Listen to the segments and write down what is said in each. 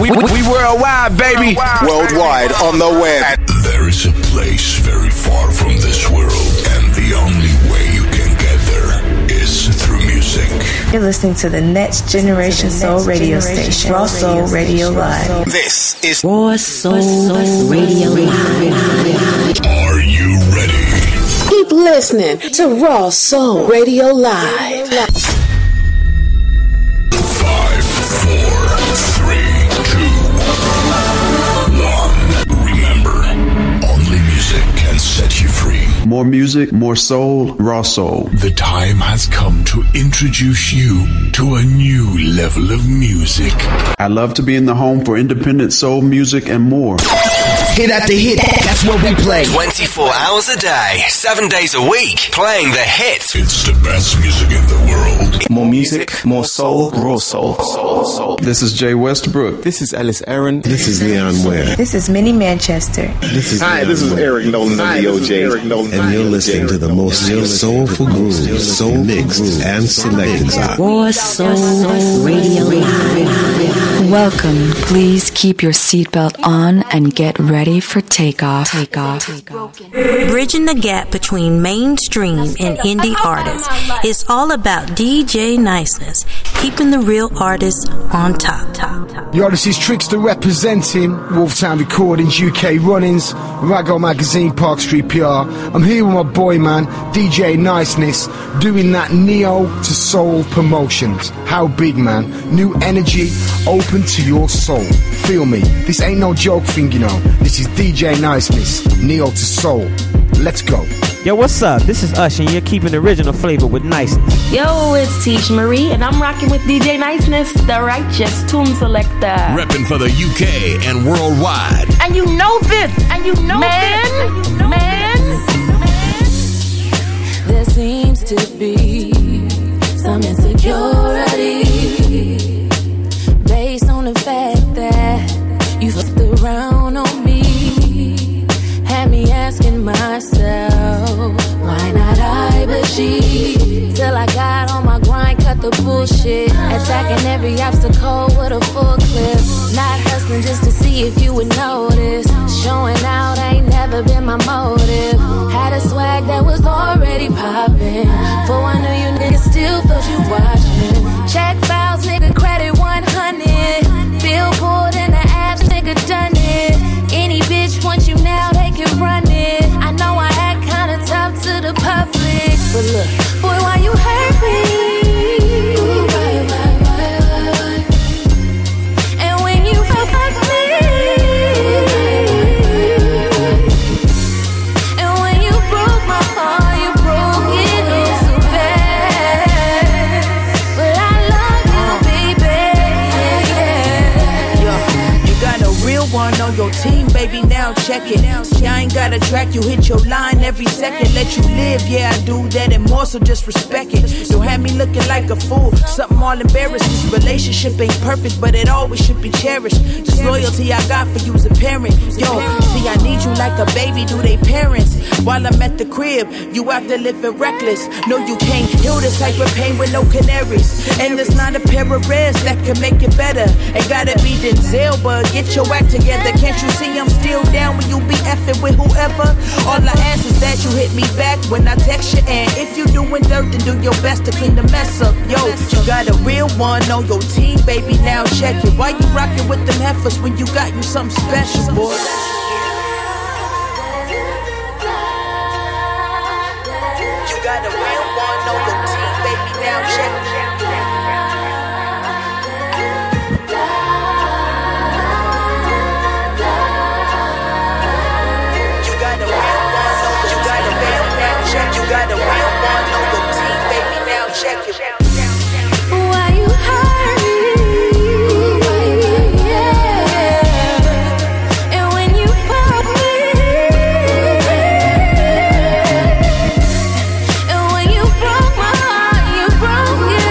We worldwide, baby. Worldwide on the web. There is a place very far from this world, and the only way you can get there is through music. You're listening to the Next Generation Soul Radio Station, Raw Soul Radio Live. This is Raw Soul Radio Live. Are you ready? Keep listening to Raw Soul Radio Live. 4, 3, 2, 1. Remember, only music can set you free. More music, more soul, Raw Soul. The time has come to introduce you to a new level of music. I love to be in the home for independent soul music and more. Hit after hit, that's what we play. 24 hours a day, 7 days a week, playing the hits. It's the best music in the world. More music, more soul, Raw Soul. This is Jay Westbrook. This is Ellis Aaron. This is Leon Ware. This is Minnie Manchester. Hi, this is Eric Nolan of the OJ. And you're listening to the most soulful grooves, soul mixed and selected. Raw Soul Radio. Welcome. Please keep your seatbelt on and get ready for takeoff. Bridging the gap between mainstream and indie artists. It's all about DJ Niceness, keeping the real artists on top. The Odyssey's Trickster representing Wolf Town Recordings, UK Runnings, Rago Magazine, Park Street PR. I'm here with my boy, man, DJ Niceness, doing that Neo 2 Soul promotions. How big, man? New energy, open to your soul. Feel me? This ain't no joke thing, you know. This is DJ Niceness, Neo 2 Soul. Let's go. Yo, what's up? This is Ush, and you're keeping the original flavor with Niceness. Yo, it's Teach Marie, and I'm rocking with DJ Niceness, the righteous tune selector. Repping for the UK and worldwide. And you know this, and you know this, and you know this. There seems to be some insecurity based on the fact that you fucked around on me. Had me asking myself, why not I but she? Till I got on my grind, cut the bullshit, attacking every obstacle with a full clip. Not hustling just to see if you would notice. Showing out ain't never been my motive. Had a swag that was already popping. For I knew you niggas still felt you watching. Check files, nigga, credit 100. Bill pulled in the apps, nigga done it. Any bitch wants you now, they can run it. I know I up to the public, but look, boy, why you hurt me? Ooh, why? And when you felt like me, ooh, and when you broke my heart, you broke it all so fast. But I love you, baby. Yeah, yeah. Yo, you got a real one on your team, baby. Now check it. I ain't gotta track you, hit your line every second. Let you live, yeah, I do that and more, so just respect it. Don't have me looking like a fool, something all embarrassing. This relationship ain't perfect, but it always should be cherished. This loyalty I got for you's a parent. Yo, see, I need you like a baby do they parents. While I'm at the crib, you out there living reckless. No, you can't heal this type of pain with no canaries. And there's not a pair of Res that can make it better. Ain't gotta be Denzel, but get your act together. Can't you see I'm still down when you be effing with whoever? All I ask is that you hit me back when I text you. And if you doing dirt, then do your best to clean the mess up. Yo, you got a real one on your team, baby, now check it. Why you rocking with them heifers when you got you something special, boy? You got a real one on your team, baby, now check it. You broke my heart, you broke it.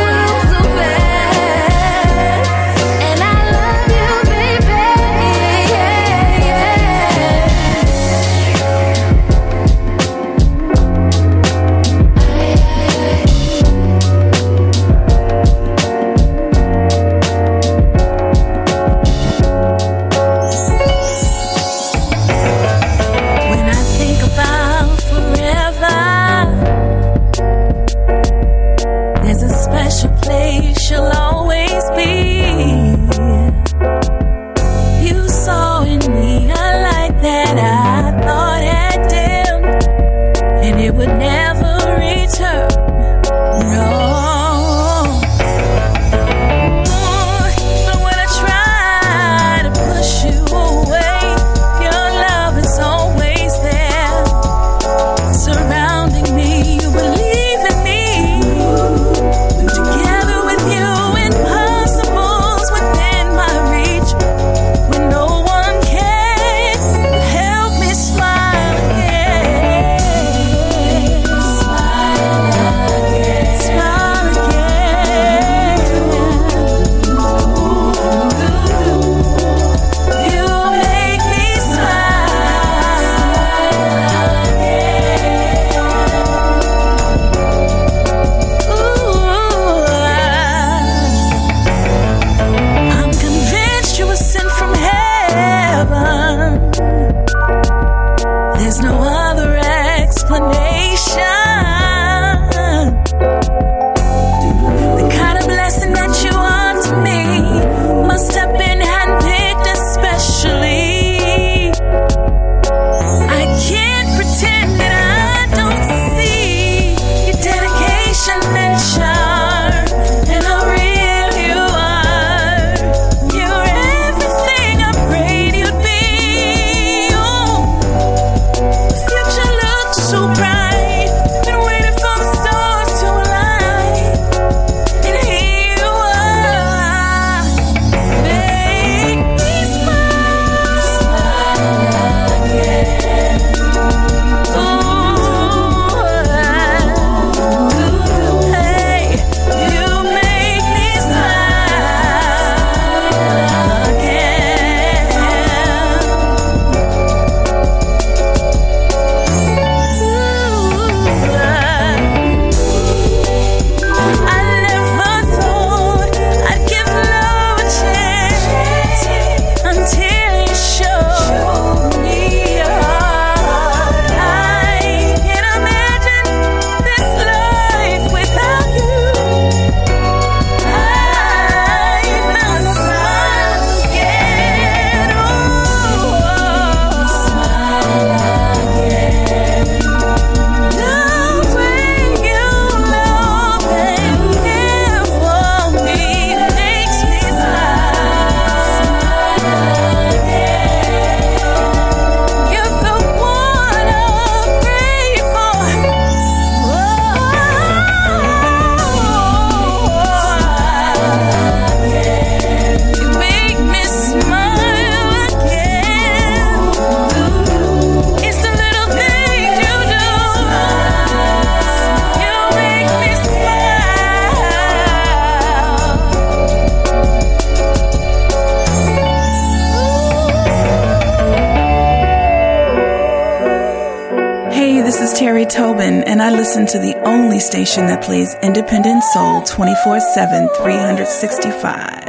Ray Tobin, and I listen to the only station that plays independent soul 24/7, 365.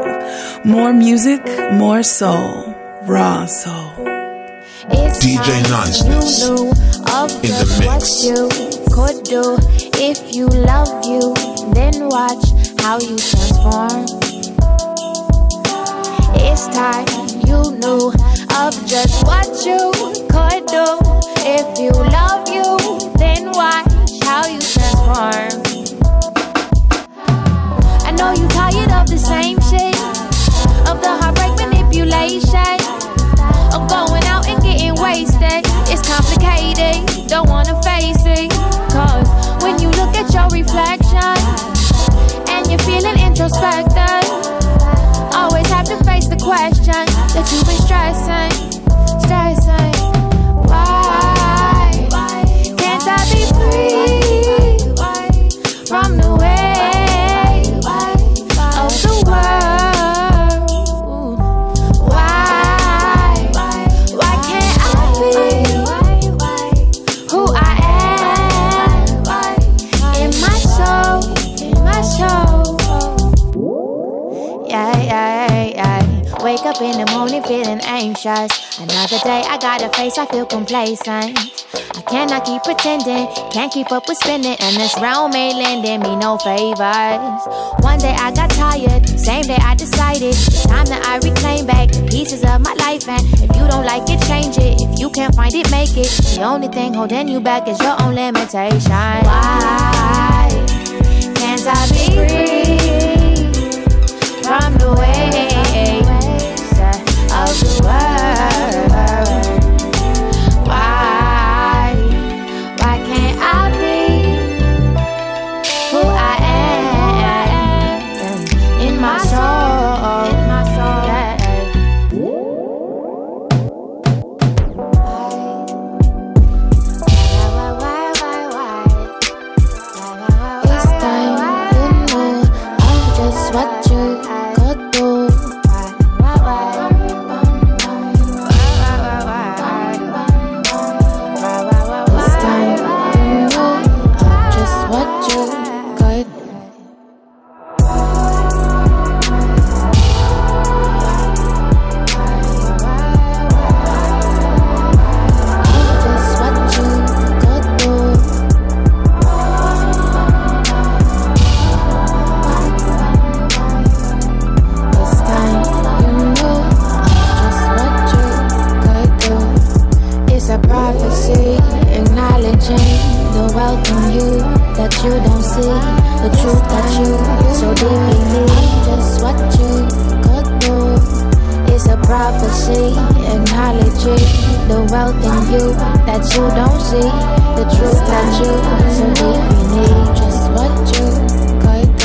More music, more soul, raw soul. It's DJ Niceness in the mix. You could do if you love you, then watch how you transform. It's time you knew of just what you could do. If you love you, then watch how you transform. I know you tired of the same shit, of the heartbreak manipulation, of going out and getting wasted. It's complicated, don't wanna face it, cause when you look at your reflection and you're feeling introspective, always have to face the question that you've been stressing. Why can't I be free from the way of the world? Why can't I be who I am in my soul? Yeah. Wake up in the morning feeling anxious. Another day I gotta face, I feel complacent. I cannot keep pretending, can't keep up with spending, and this round ain't lending me no favors. One day I got tired, same day I decided it's time that I reclaim back the pieces of my life. And if you don't like it, change it. If you can't find it, make it. The only thing holding you back is your own limitation. Why can't I be free from the ways of the world? Why can't I be who I am in my soul? It's time you knew of just what you could do.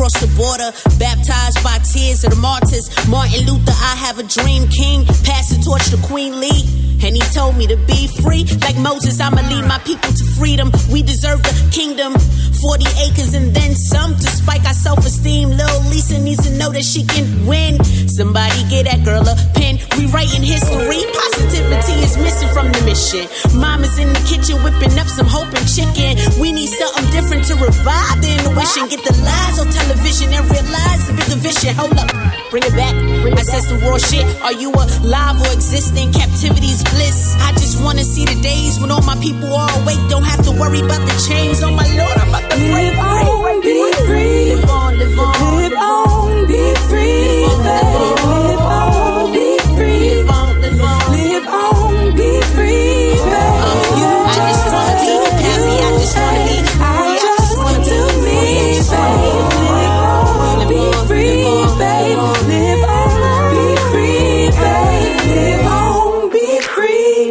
across the border, baptized by tears of the martyrs. Martin Luther, I have a dream king, pass the torch to Queen Lee, and he told me to be free. Like Moses, I'ma lead my people to freedom. We deserve the kingdom, 40 acres and then some, to spike our self-esteem. Lil Lisa needs to know that she can win. Somebody get that girl a pen, rewriting history. Positivity is missing from the mission. Mama's in the kitchen whipping up some hope and chicken. We need something different to revive the intuition. Get the lies on television and realize the bigger vision. Hold up, bring it back. I said some raw shit. Are you alive or existing? Captivity's bliss. I just wanna see the days when all my people are awake. Don't have to worry about the chains. Oh my Lord, I'm about to break. Live on, be free. Live on, live on. Live on, be free. Live on, live on, be free. Live on, live on. Live on, be free. I just wanna be happy. I just wanna be free. I just want to be free. Live on, be free, babe. Live on, be free, babe. Live on, be free.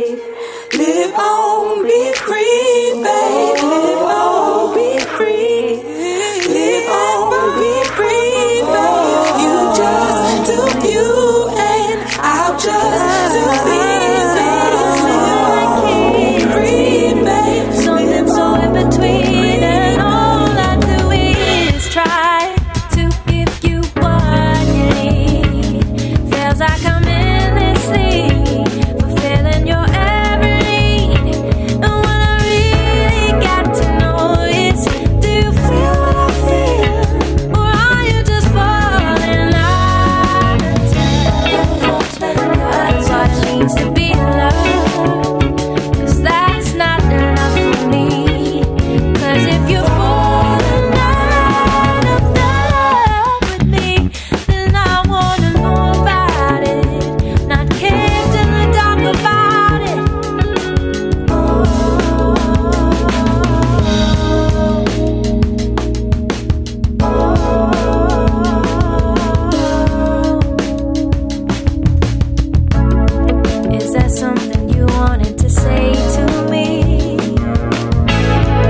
Live on, be free, babe. Live on, be free. Live on, be free, babe. You just do you and I'll just do me, babe. Live on, be free, babe. Something so in between, and all I do is try to give you what you need. Feels like I'm endlessly fulfilling your every need. And what I really got to know is, do you feel what I feel? Or are you just falling out of time? That's what it means to be loved. Cause that's not enough for me. Cause if you're falling out of love with me, then I wanna know about it. Not kept in the dark about it. Is that something you wanted to say to me?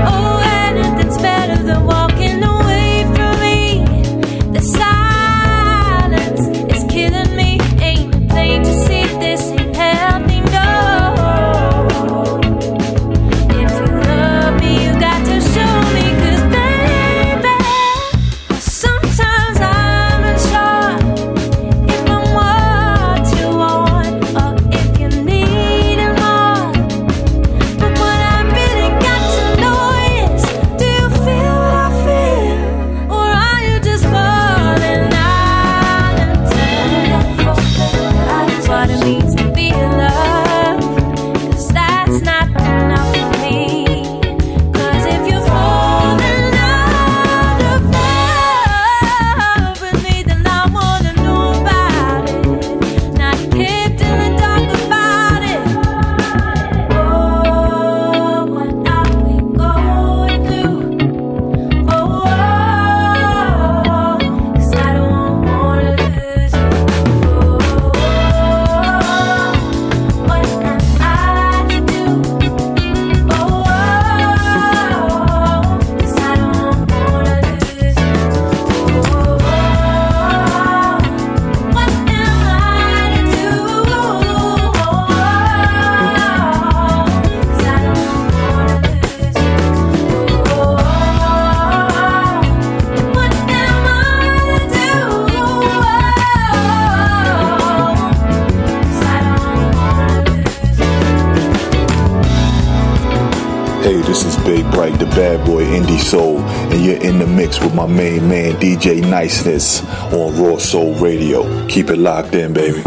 Oh, anything's better than walking away from me. The silence is killing me. Ain't no plain to see this ain't healthy, no. If you love me, you got to show me. Cause baby, sometimes I'm unsure if I'm what you want, or if you need it more. But what I really got to know is, do you feel what I feel? Or are you just falling out of time? That's what it means to be in love. Cause that's not enough for me. Cause if you're falling out of love with me, then I wanna know about it. Not kept in the dark about it. Oh, what are we going through? Oh, cause I don't wanna lose you. Oh, what am I to do? Oh, cause I don't wanna lose you. Oh, what am I to do? Oh, cause I don't wanna lose you. Oh, what am I to do? Oh, cause I don't wanna lose you. Hey, this is Big Bright, the bad boy Indie Soul, and you're in the mix with my main man, DJ Niceness, on Raw Soul Radio. Keep it locked in, baby.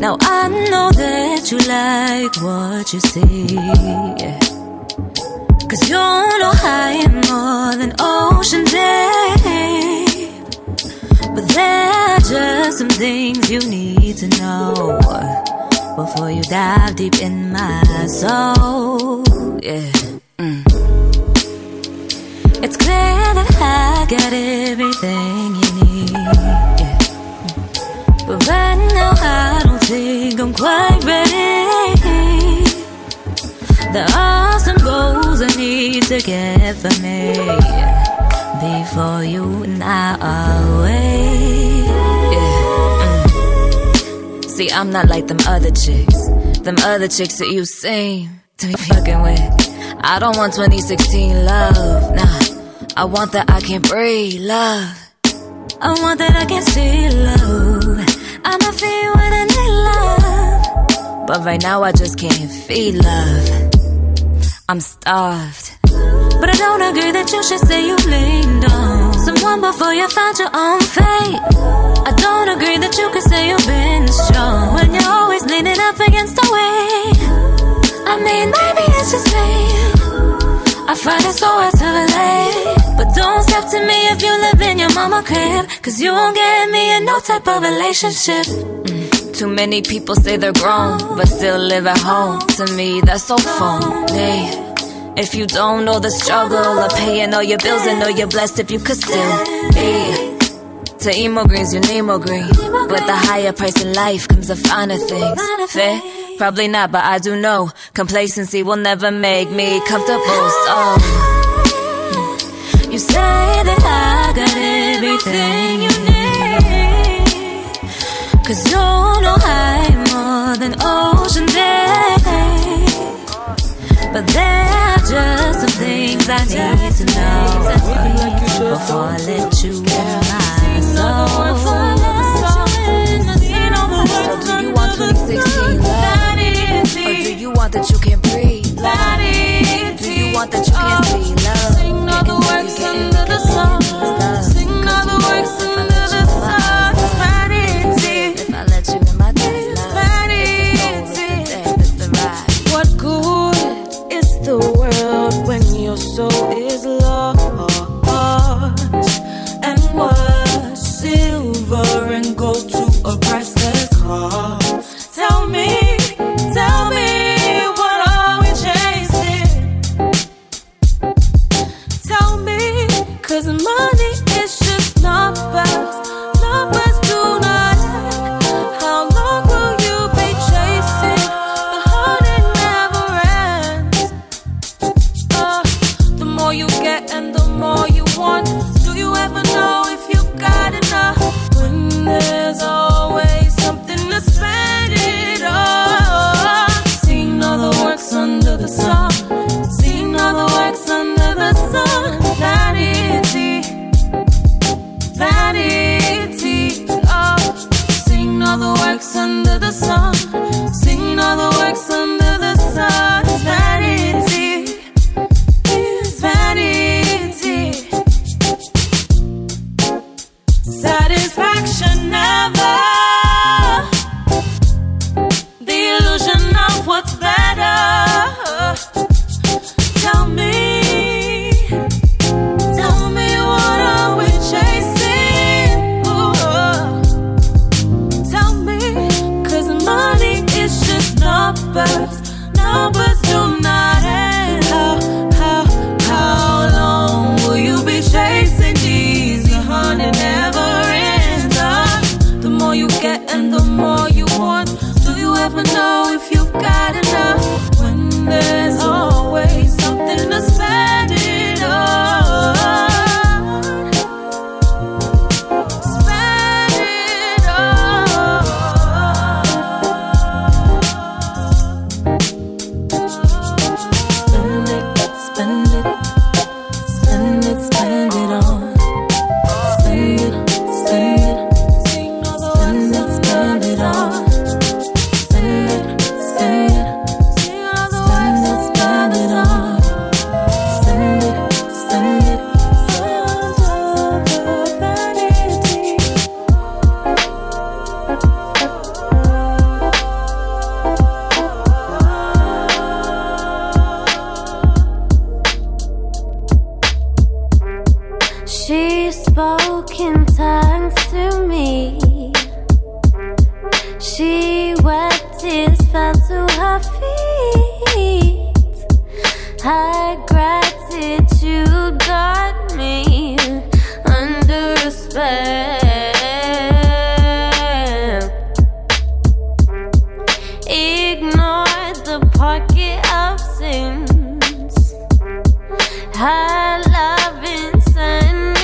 Now I know that you like what you see. Cause you're no higher, more than ocean deep. But there are just some things you need to know before you dive deep in my soul. It's clear that I got everything you need. But right now I don't think I'm quite ready. There are some goals I need to get for me. be for you and I always. Yeah. See, I'm not like them other chicks. Them other chicks that you seem to be fucking with. I don't want 2016 love, nah. I want that I can't breathe love. I want that I can't see love. I'ma feel when I need love, but right now I just can't feed love. I'm starved. But I don't agree that you should say you leaned on someone before you found your own fate. I don't agree that you could say you've been strong when you're always leaning up against the weight. I mean, maybe it's just me. I find it so hard to relate. But don't step to me if you live in your mama crib, cause you won't get me in no type of relationship. Too many people say they're grown, but still live at home. To me, that's so phony. If you don't know the struggle of paying all your bills, I know you're blessed if you could still be. To emo greens, you need more green. With a higher price in life comes the finer things. Fair? Probably not, but I do know complacency will never make me comfortable. So you say that I got everything you need, cause you know I'm more than ocean day. But there are just some things I need to know before I let you in my soul. So do you want 2016 love, or do you want that you can't breathe love? Do you want that you can't see love? Sing all the words under the sun. Sing all the words under the sun. Your soul is lost and was silver and gold to a priceless cost. Tell me, what are we chasing? Tell me, cause money is just numbers. Numbers do not act. How long will you be chasing? The heart it never ends. You get and the more you want. Do you ever know if you've got enough? When there's always something to spend it on. Seeing all the works under the sun. Seeing all the works under the sun. Vanity, vanity, oh. Seeing all the works under the sun. Seeing all the works under the sun. Vanity. Satisfaction never. The illusion of what's better. Tell me what are we chasing? Ooh. Tell me, cause money is just numbers. Numbers do not end. How long will you be chasing these? The hunt never ends. The more you get and the more you want. Do you ever know if you've got enough? When there's always something to spend it on. Her loving son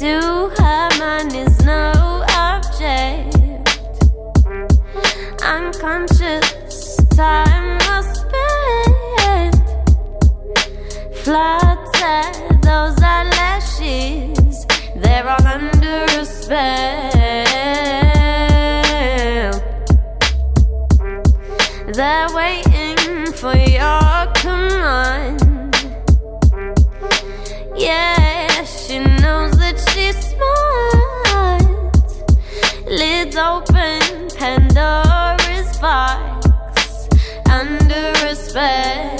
to her mind is no object. Unconscious time was spent. Flutter those eyelashes, they're all under a spell. They're waiting for your command. Yeah, she knows that she's smart. Lids open, Pandora's box, under a spell.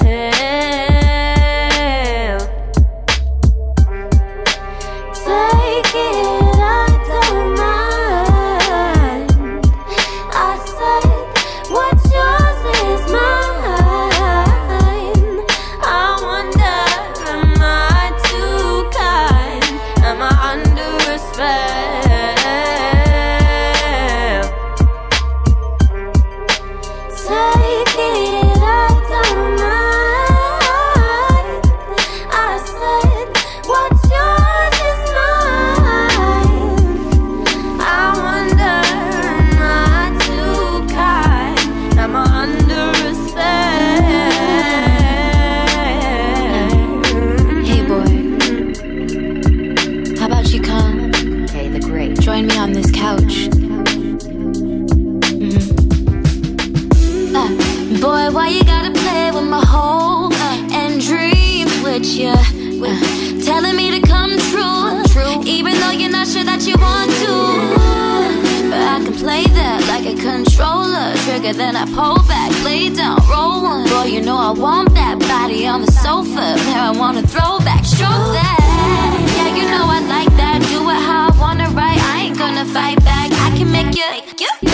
Then I pull back, lay down, roll one. Boy, you know I want that body on the sofa. Now I wanna throw back, stroke that. Yeah, you know I like that. Do it how I wanna, right? I ain't gonna fight back. I can make your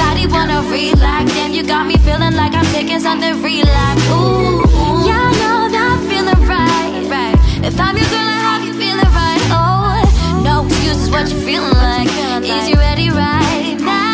body wanna relax. Damn, you got me feeling like I'm taking something relax. Ooh, ooh. Yeah, I know that I'm feeling right, right. If I'm your girl, I have you feeling right. Oh, no excuses, what you feeling like? Is you ready right now?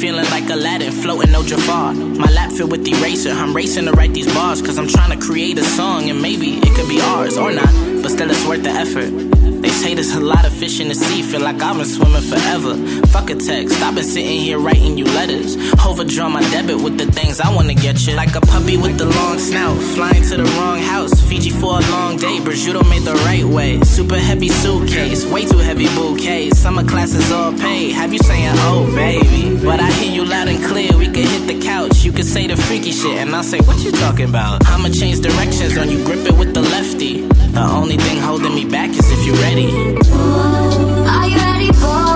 Feeling like Aladdin, floating no Jafar. My lap filled with eraser. I'm racing to write these bars, cause I'm trying to create a song, and maybe it could be ours or not, but still it's worth the effort. They say there's a lot of fish in the sea. Feel like I've been swimming forever. Fuck a text, I've been sitting here writing you letters. Overdraw my debit with the things I wanna get you. Like a puppy with the long snout, flying to the wrong house. Fiji for a long day, prosciutto made the right way. Super heavy suitcase, way too heavy bouquet. Summer classes all paid, have you saying oh baby? But I hear you loud and clear, we can hit the couch. You can say the freaky shit and I'll say what you talking about? I'ma change directions on you, grip it with the lefty. The only thing holding me back is if you ready. Are you ready for?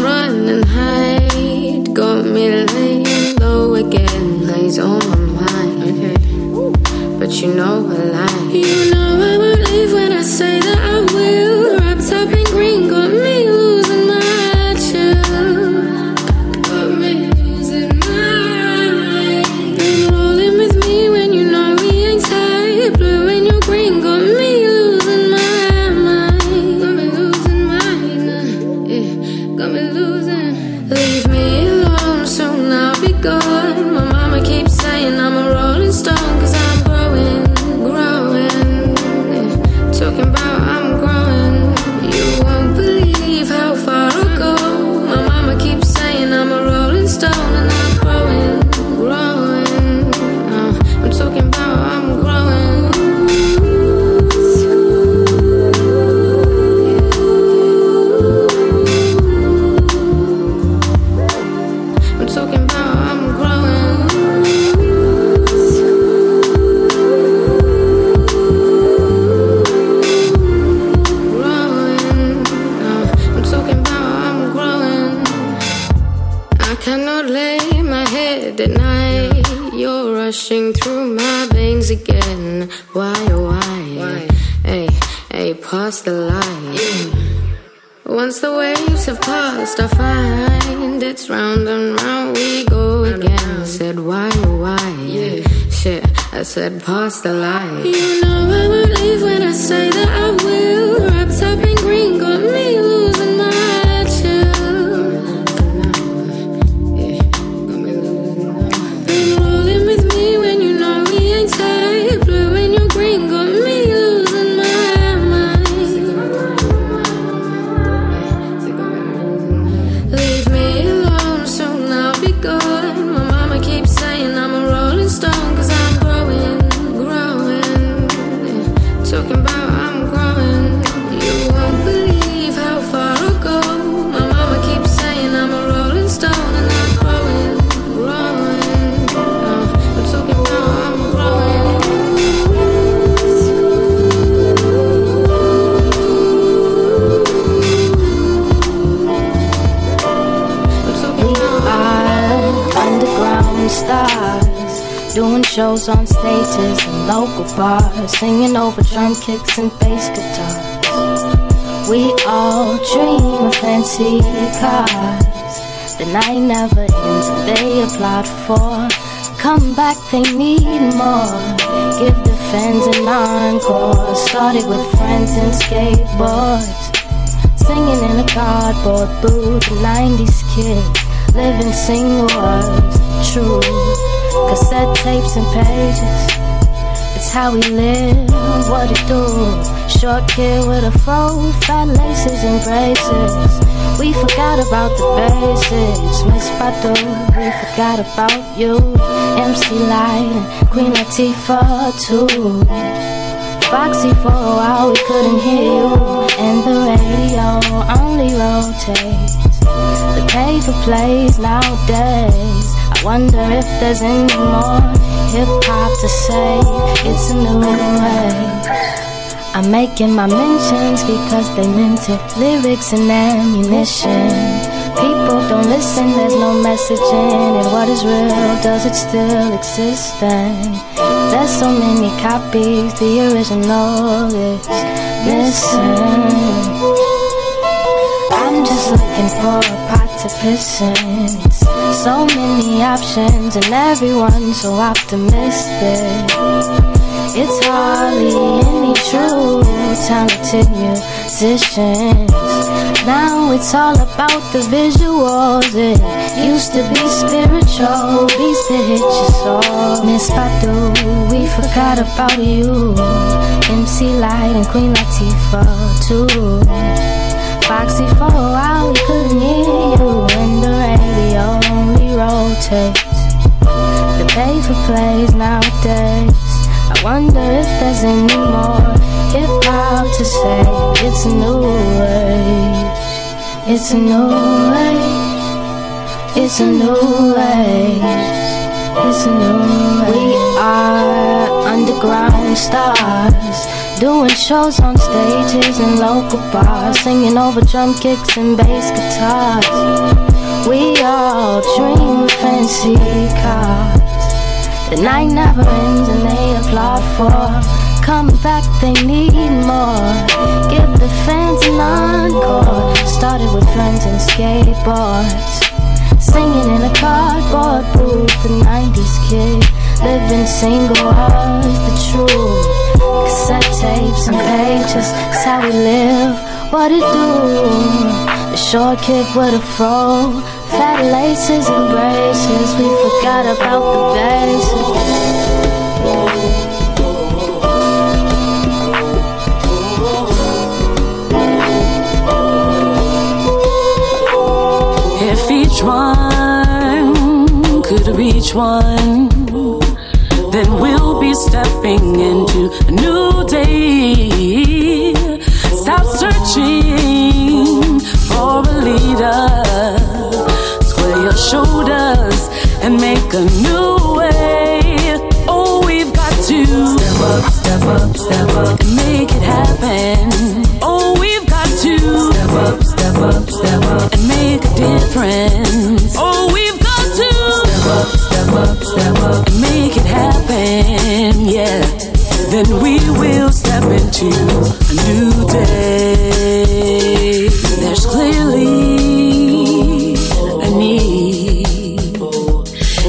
Run and hide, got me laying low again, lays on my mind. You're rushing through my veins again. Why? Hey, past the line. Once the waves have passed, I find it's round and round we go again. I said why? Yeah. Shit, I said past the line. You know I won't leave when I say that I will. Wrapped up in green got me losing my chill. Been rolling with me when you know we ain't tight. Blue and your green got me losing my mind. Leave me alone, soon I'll be gone. My mama keeps saying I'm a rolling stone. Doing shows on stages and local bars, singing over drum kicks and bass guitars. We all dream of fancy cars. The night never ends and they applaud for. Come back, they need more. Give the fans an encore. Started with friends and skateboards, singing in a cardboard booth. The 90s kids living single was true. Cassette tapes and pages, it's how we live, what it do. Short kid with a fro, fat laces and braces. We forgot about the basics, Miss Badu, we forgot about you. MC Light and Queen Latifah too. Foxy for a while, we couldn't hear you. And the radio only rotates the paper plays nowadays. Wonder if there's any more hip-hop to say. It's a new way. I'm making my mentions because they meant it. Lyrics and ammunition. People don't listen, there's no messaging. And what is real, does it still exist then? There's so many copies, the original is missing. I'm just looking for a pot to piss in. So many options and everyone's so optimistic. It's hardly any true talented musicians. Now it's all about the visuals. It used to be spiritual, beats that hit your soul. Miss Badu, we forgot about you. MC Light and Queen Latifah too. Foxy for a while, we couldn't hear you. And the radio only rotates the pay for plays nowadays. I wonder if there's any more hip-hop to say. It's a new age. It's a new age. It's a new age. It's a new age. We are underground stars, doing shows on stages and local bars, singing over drum kicks and bass guitars. We all dream of fancy cars. The night never ends and they applaud for. Come back, they need more. Give the fans an encore. Started with friends and skateboards, singing in a cardboard booth. The 90s kid living single was the truth. Cassette tapes and pages, it's how we live, what it do. The short kick with a fro, fat laces and braces. We forgot about the basics. If each one could reach one, then we'll be stepping into a new day. Stop searching for a leader. Square your shoulders and make a new way. Oh, we've got to step up, step up, step up, and make it happen. Oh, we've got to step up, step up, step up, and make a difference. Oh, we've got to step up, step up, step up, make it happen, yeah. Then we will step into a new day. There's clearly a need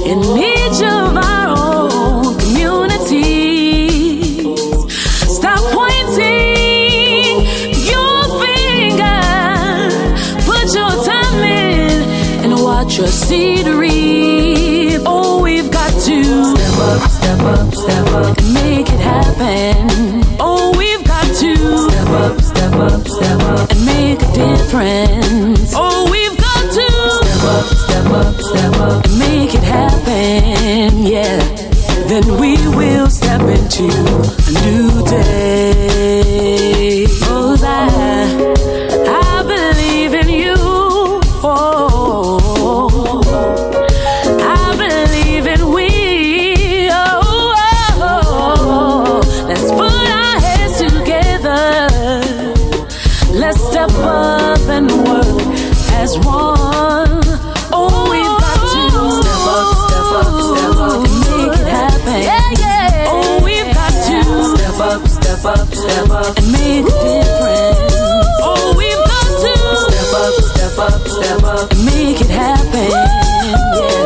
in each of our own communities. Stop pointing your finger, put your time in and watch your seed reap. Oh, we've got to step up, step up, step up, make it happen. Oh, we've got to step up, step up, step up, and make a difference. Oh, we've got to step up, step up, step up, and make it happen, yeah. Then we will step into a new day. Oh, I believe in you. Oh, I believe in we. Oh, oh, oh. Let's put our heads together. Let's step up and work as one. Oh, we've got to step up, step up, step up, and make it happen. Yeah, yeah. Oh, we've got to step up, step up, step up, and make a difference. Oh, we've got to step up, step up, step up, and make it happen. Yeah.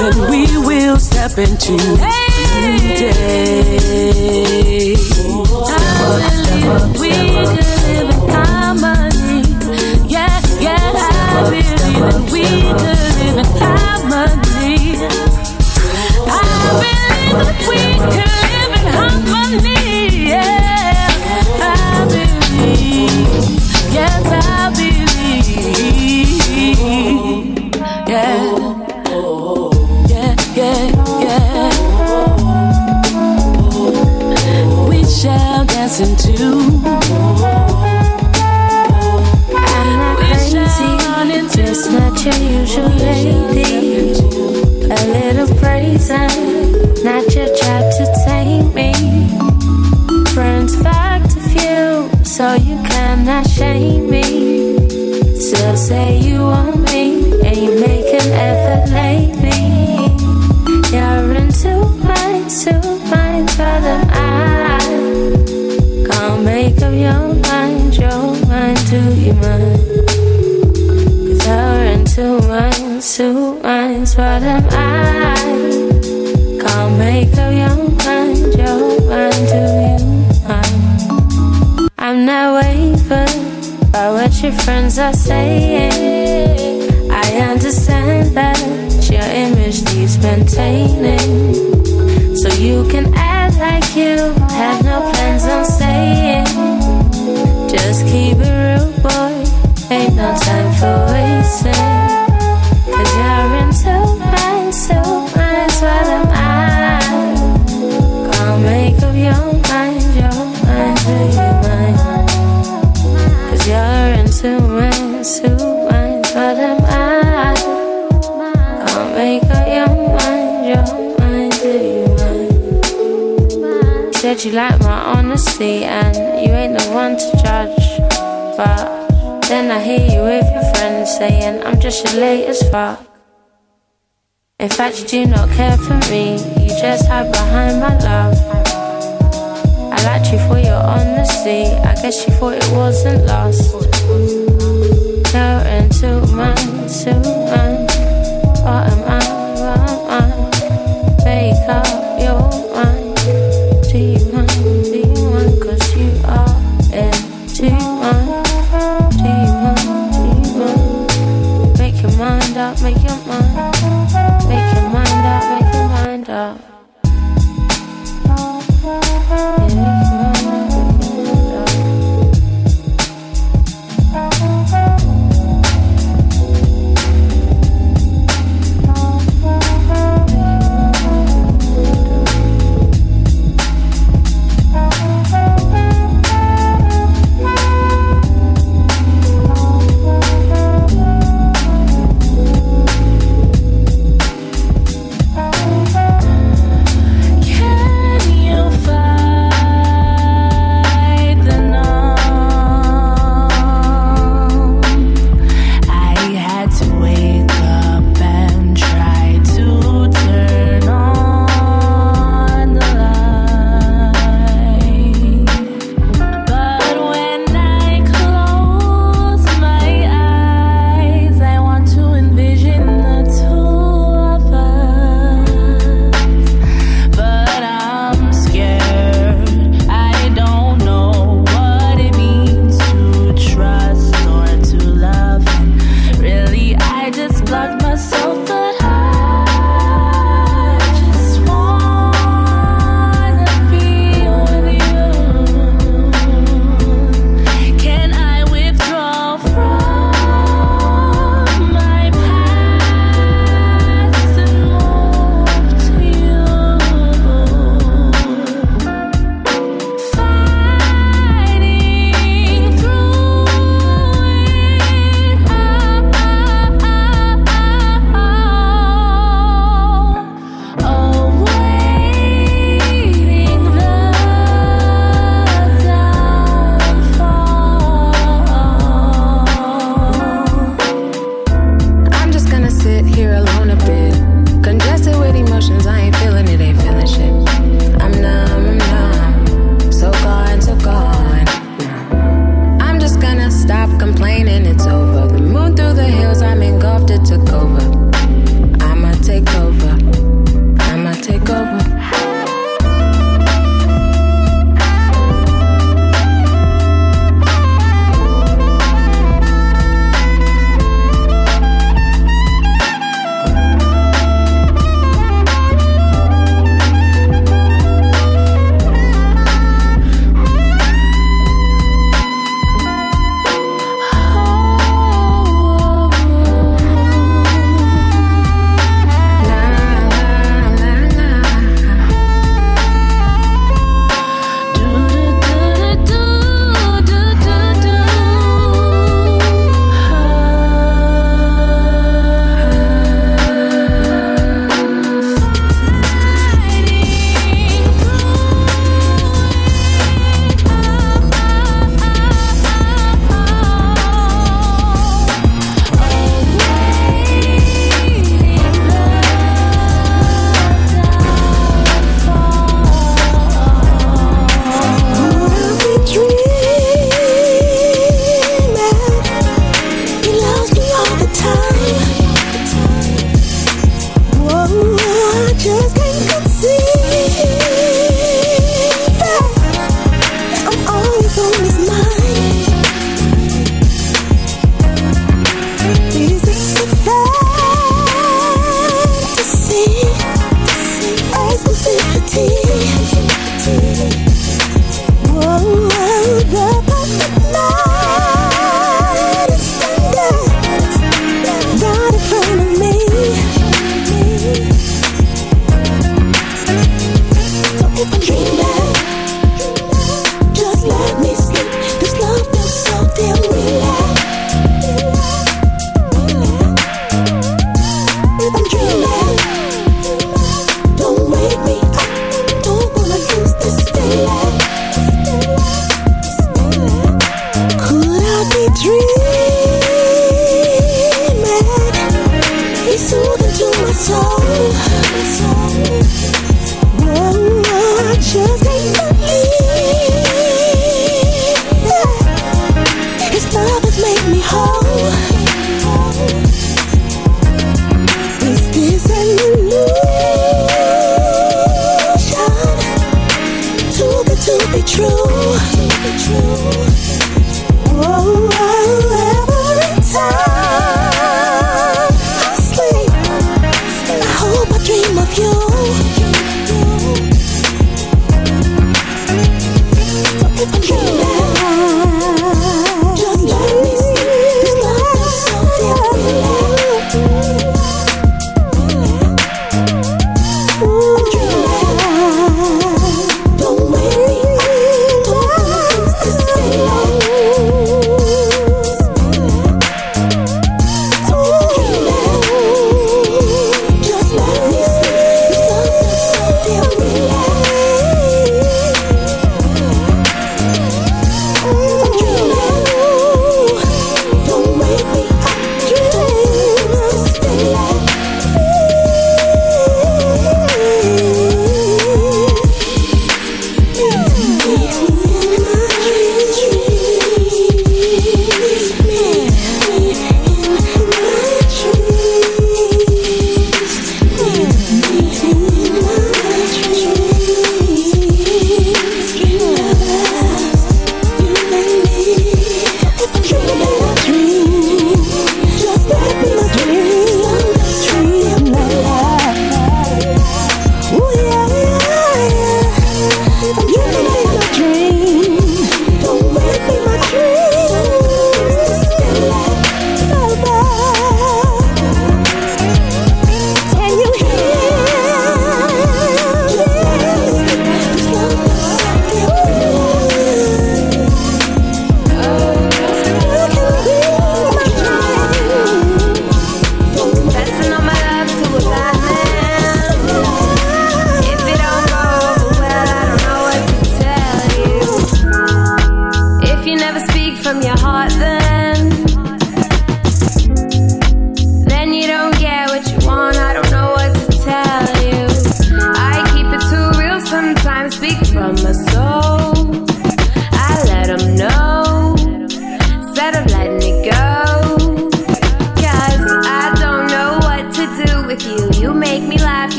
Then we will step into a new day. Step up, step up, we can live in harmony. Yeah, yeah, I believe that we could live in harmony. I believe that we could live in harmony. Yeah, I believe. Yes, I believe. Yeah, yeah, yeah, yeah. We shall dance into. Just not your usual lady. A little brazen, not your job to tame me. Friends fucked a few, so you cannot shame me. Still say you want me, ain't making effort lately. You're in two minds for them eyes. Can't make up your mind, do you mind? In two minds, what am I? Can't make up your mind, do you mind? I'm not wavered by what your friends are saying. I understand that your image needs maintaining. So you can act like you have no plans on saying. Just keep it real, boy. Ain't no time for wasting. Cause you're in two minds, what am I? Can't make up your mind, do you mind? Cause you're in two minds, what am I? Can't make up your mind, do you mind? You said you like my honesty and you ain't the one to judge, but then I hear you with your friends saying I'm just your latest fuck. In fact, you do not care for me, you just hide behind my love. I liked you for your honesty, I guess you thought it wasn't lost. You're in two minds, what am I, make up your mind, do you mind, cause you are in two minds. Mind up, make your mind, make your mind up, make your mind up. Yeah, make your mind up, make your mind up.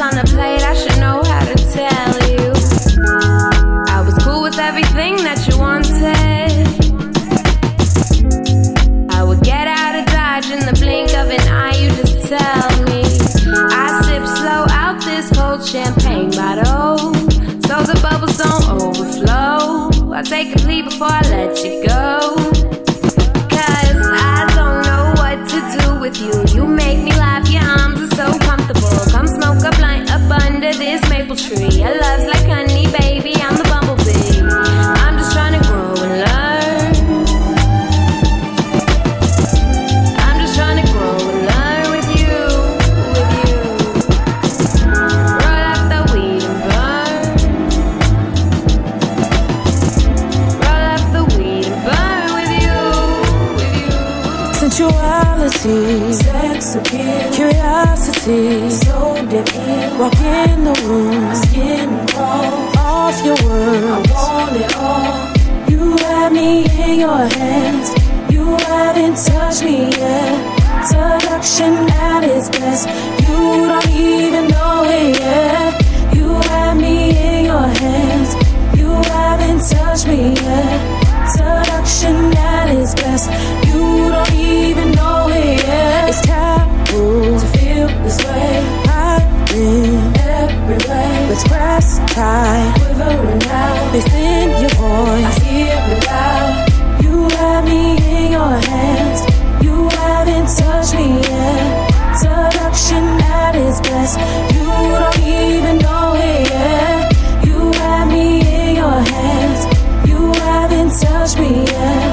on a plate, I should know how to tell you. beauty, sex appeal, curiosity, so deep. Walk in the room, skin crawls off your words. I want it all. You have me in your hands. You haven't touched me yet. Seduction at its best. You don't even know it yet. You have me in your hands. You haven't touched me yet. Seduction at its best. You don't even know it yet. It's taboo to feel this way. I've been every way. Let's press tight. Quivering now. It's in your voice. I hear it loud. You have me in your hands. You haven't touched me yet. Seduction at its best. You don't even know it yet. You have me in your hands. You haven't touched me yet.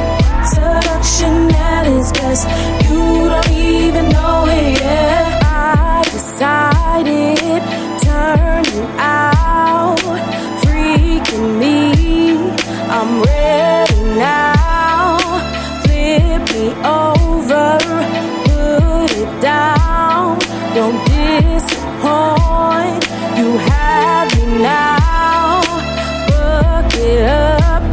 Seduction at its best. You don't even know it yet. I decided turning out, freaking me. I'm ready now. Flip me over, put it down. Don't disappoint. You have me now. Book it up.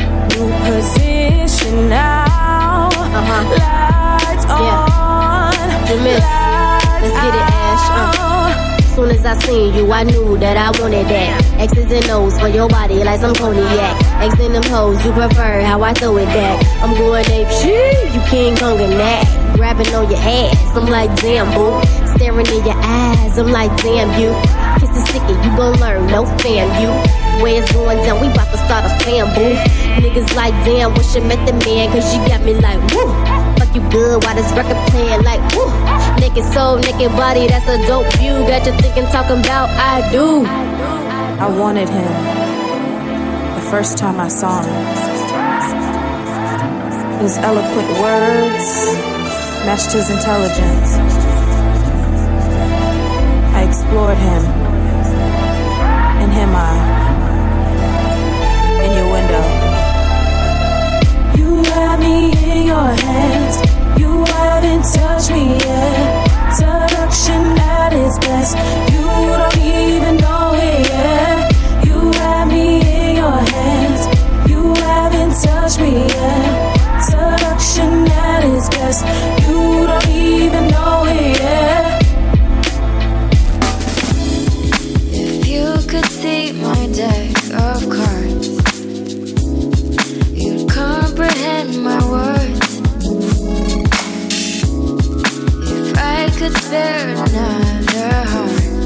Position now. Lights on. Let's get it, Ash. As soon as I seen you, I knew that I wanted that. X's and O's for your body like some cognac. X and them hoes, you prefer how I throw it back. I'm going ape shit, you King Kong and that. Grabbing on your ass, I'm like damn boo. Staring in your eyes, I'm like damn you. Kiss the sticky, you gon' learn, no fam you. Where it's going down, we bout to start a fam, boo. Niggas like, damn, wish I met the man, cause you got me like, woo. Fuck you good, why this record playing like, woo. Naked soul, naked body, that's a dope view. Got you thinking, talking about, I do. I wanted him the first time I saw him. His eloquent words matched his intelligence. I explored him, and him I. You have me in your hands. You haven't touched me yet. Seduction at its best. You don't even know it yet. You have me in your hands. You haven't touched me yet. Seduction at its best. You don't even know it yet. If you could see my deck of cards, comprehend my words. If I could spare another heart,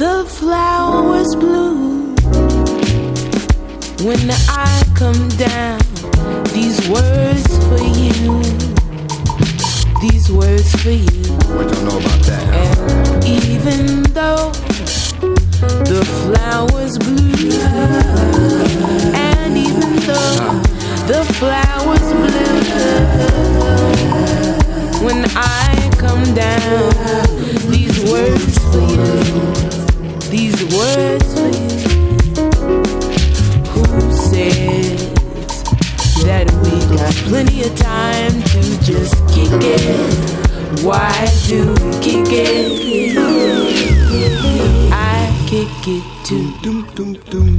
the flowers bloom. When I come down, these words for you, these words for you. What you know about that? And even though the flowers bloom, and even though the flowers bloom, when I come down, these words for you, these words for you. Who says that we got plenty of time to just kick it? Why do we kick it? I kick it too.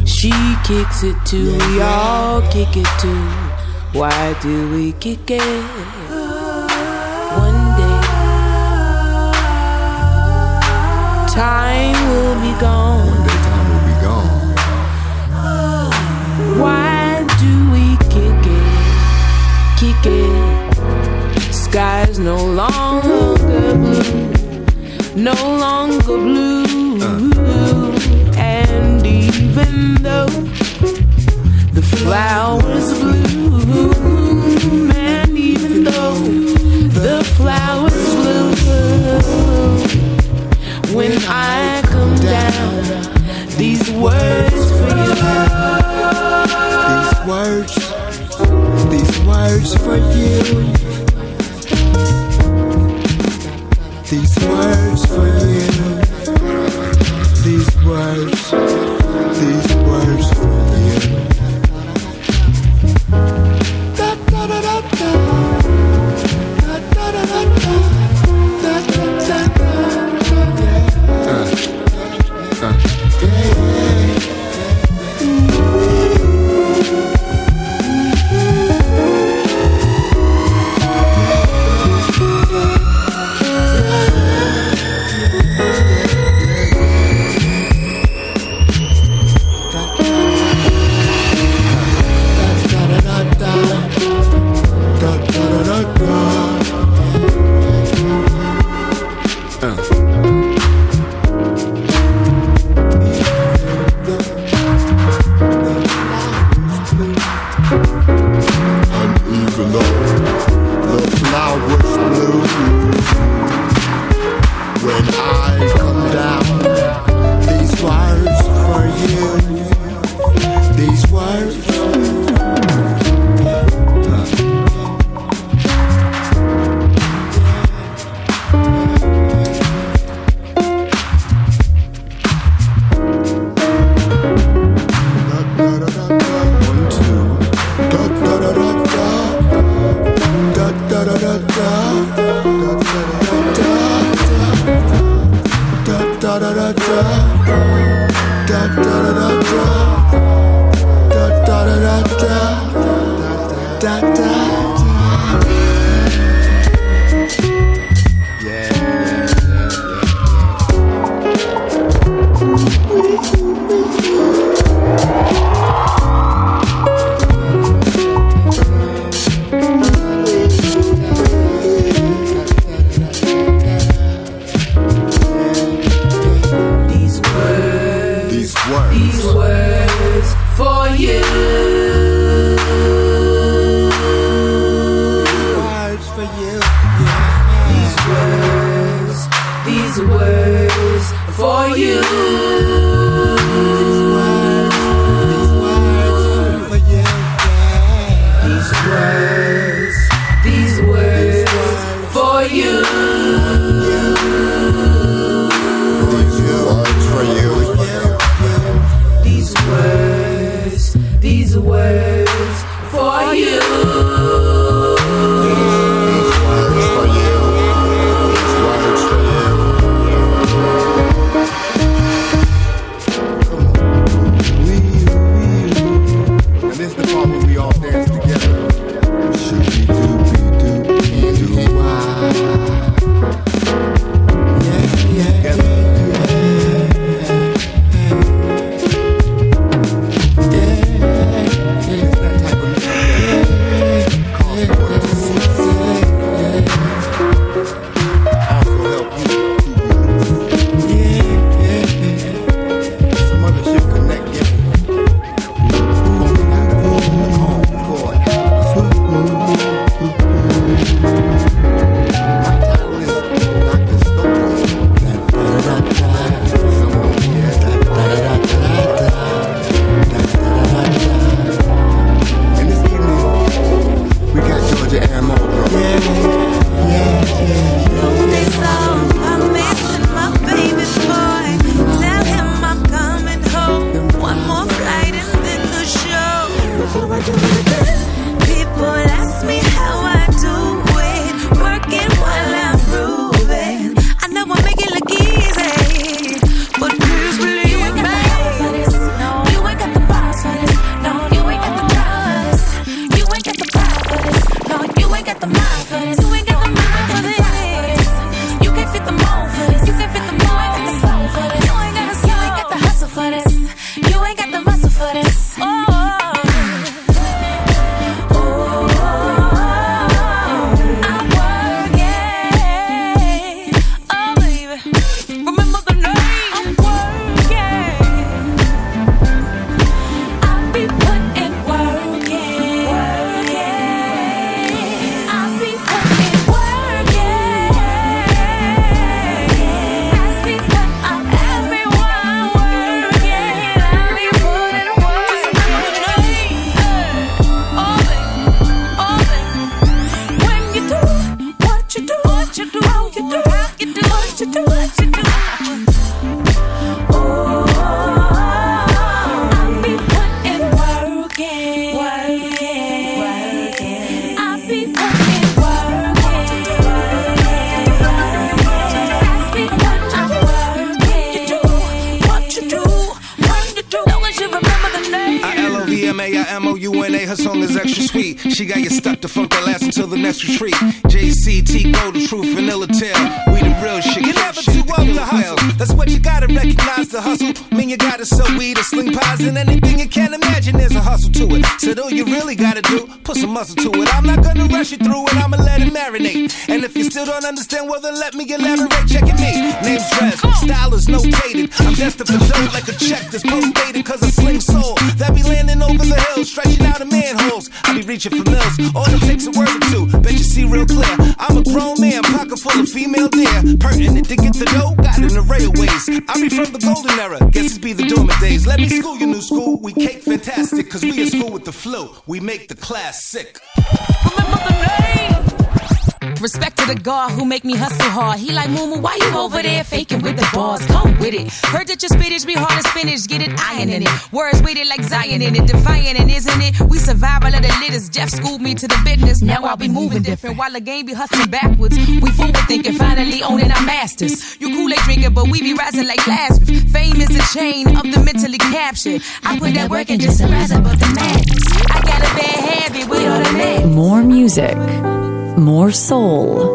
She kicks it too. We all kick it too. Why do we kick it? One day time will be gone. One day time will be gone. Why do we kick it? Kick it. Sky's no longer blue. No longer blue. And even though the flowers bloom, and even though the flowers bloom, when I come down, these words for you, these words for you, these words for you. These words for you. Da da da da da. Da da da da da. Da da da da. Her song is extra sweet. She got you stuck to funk that last until the next retreat. JCT, go the truth, vanilla tale. We the real shit. You're never too old to hustle. That's what you gotta recognize, the hustle. Man, you gotta sell weed or sling pies, and anything you can imagine there's a hustle to it. So all you really gotta do, put some muscle to it. I'm not gonna rush you through it, I'ma let it marinate. And if you still don't understand, well then let me elaborate. Check it me. Name's Res, style is notated. I'm destined for dough like a check that's post-dated. Cause I sling soul that be landing over the hill, stretching out a man. Holes. I be reaching for mills. All it takes a word or two. Bet you see real clear. I'm a grown man, pocket full of female deer. Pertinent to get the dough, got an array of ways. I be from the golden era. Guess it be the dormant days. Let me school you, new school. We cake fantastic, cause we in school with the flu. We make the class sick. Remember the name. Respect to the guard who make me hustle hard. He like, Moomoo, why you over there faking with the bars? Come with it. Heard that your spinach be hard as spinach. Get it, iron in it. Words weighted like Zion in it. Defiant and isn't it? We survival of the litters. Jeff schooled me to the business. Now I'll be moving different. While the game be hustling backwards. We fool with thinking, finally owning our masters. You Kool-Aid drinking, but we be rising like Lazarus. Fame is a chain of the mentally captured. I put that work in just to rise above the madness. I got a bad habit with all the madness. More music. More soul.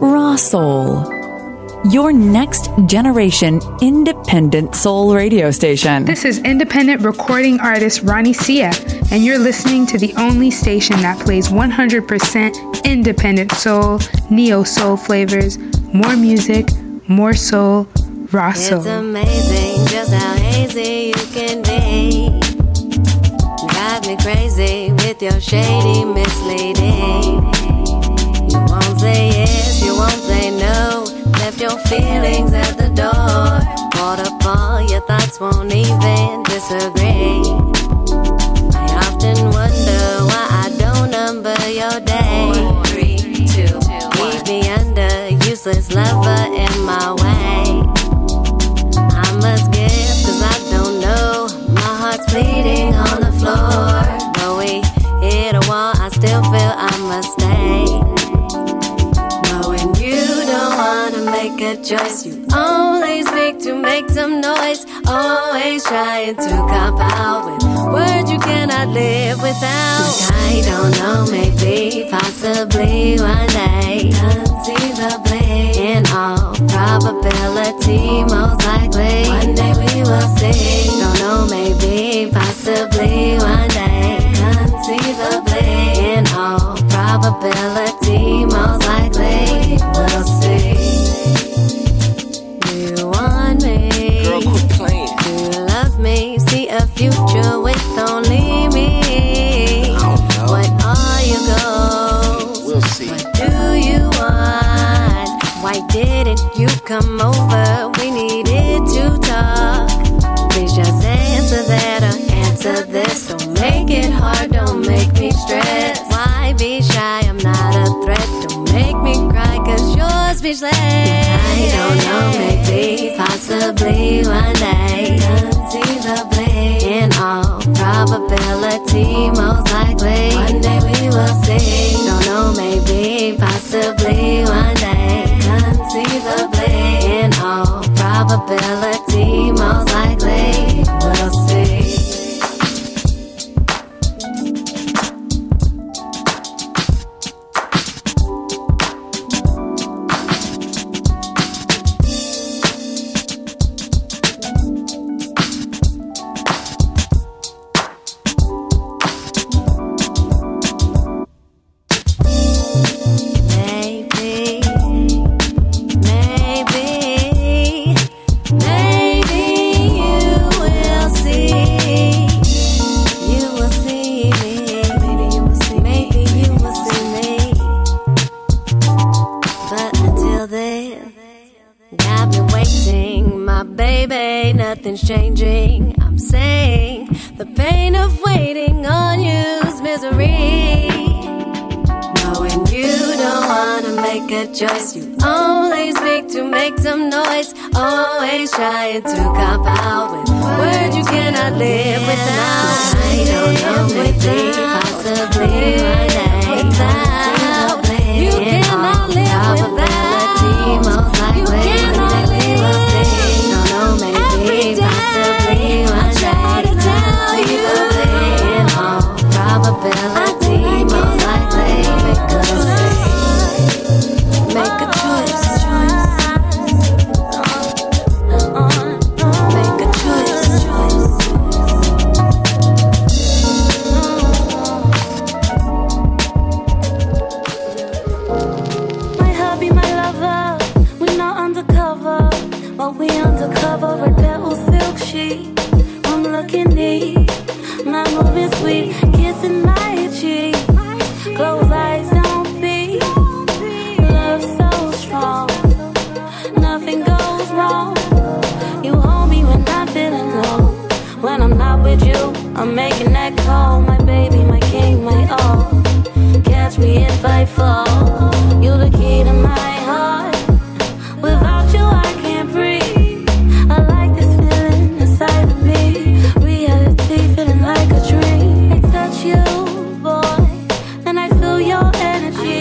Raw Soul. Your next generation independent soul radio station. This is independent recording artist Ronnie Sia, and you're listening to the only station that plays 100% independent soul, neo soul flavors, more music, more soul, raw soul. It's amazing just how hazy you can be. Drive me crazy with your shady misleading. Say yes, you won't say no. Left your feelings at the door. Caught up all your thoughts, won't even disagree. I often wonder why I don't number your day. 4, 3, 2, 1. Leave me under, useless lover in my way. I must guess, cause I don't know. My heart's bleeding on the floor. Though we hit a wall, I still feel I must stay. Make a choice, you only speak to make some noise. Always trying to cop out with words you cannot live without. I don't know, maybe, possibly one day. Conceivably, in all probability, most likely, one day we will see. Don't know, maybe, possibly one day. Conceivably, in all probability, most likely, we'll see. Do you want me? Girl, quit playing. Do you love me? See a future with only me. I don't know. What are your goals? We'll see. What do you want? Why didn't you come over? We needed to talk. Please just answer that or answer this. Don't make it hard, don't make me stress. Why be shy? I'm not a threat. Don't make me cry, cause you're speechless. I don't know, maybe, possibly one day. Conceivably, in all probability, most likely, one day we will see. Don't know, maybe, possibly one day. Conceivably, in all probability, most likely, we'll see. some noise, always trying to cop out with words you cannot live without. I don't know what they possibly without. You cannot live without. You cannot live without. Every day I try to tell you, in all probability, most likely, because make a choice. I'm making that call, my baby, my king, my all. Catch me if I fall. You're the key to my heart. Without you, I can't breathe. I like this feeling inside of me. Reality feeling like a dream. I touch you, boy, and I feel your energy.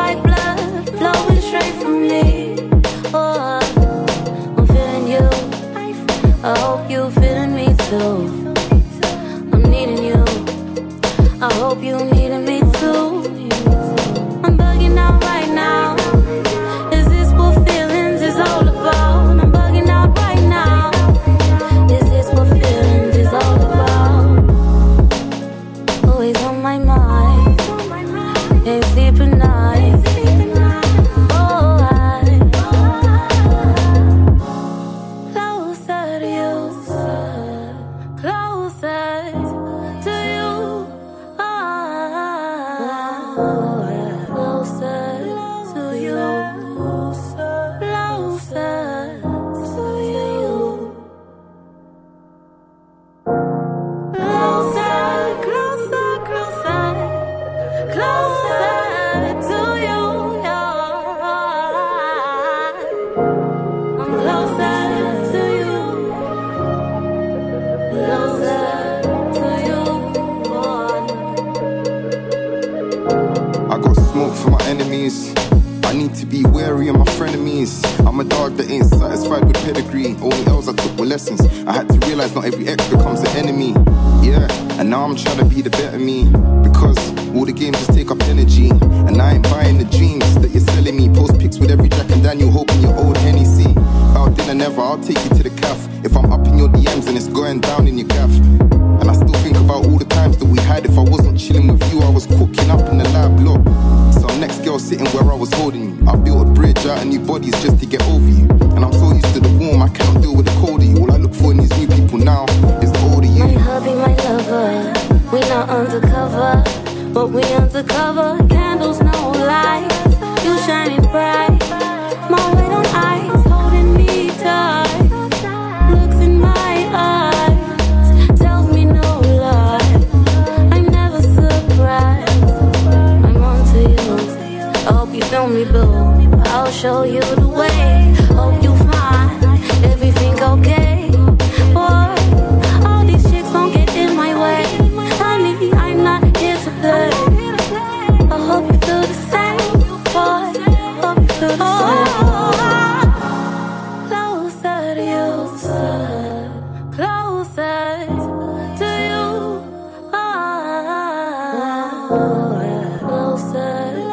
Like blood flowing straight from me. Oh, I'm feeling you. I hope you're feeling me too. I hope you needed me too. I'm bugging out right now. Is this what feelings is all about? I'm bugging out right now. Is this what feelings is all about? Always on my mind. Ain't sleeping night. Oh, I closer to you, closer. I need to be wary of my frenemies. I'm a dog that ain't satisfied with pedigree. Only else I took were lessons. I had to realize not every ex becomes an enemy. Yeah, and now I'm trying to be the better me. Because all the games just take up energy. And I ain't buying the dreams that you're selling me. Post pics with every Jack and Daniel, hoping your old Hennessy. Out then and never, I'll take you to the calf. If I'm up in your DMs and it's going down in your gaff. And I still think about all the times that we had. If I wasn't chilling with you, I was cooking up in the lab, look. Our next girl sitting where I was holding you. I built a bridge out of new bodies just to get over you. And I'm so used to the warm, I cannot deal with the cold of you. All I look for in these new people now is the older you. My hubby, my lover, we not undercover, but we undercover. Candles, no lights, you shining bright. My weight on ice, holding me tight. Looks in my eyes. Me blue. I'll show you the way. Hope you find everything okay. Boy, all these chicks don't get in my way. Honey, I'm not here to play. I hope you feel the same. Boy, hope you feel the same. Closer to you, closer to you. Oh, closer to you. Closer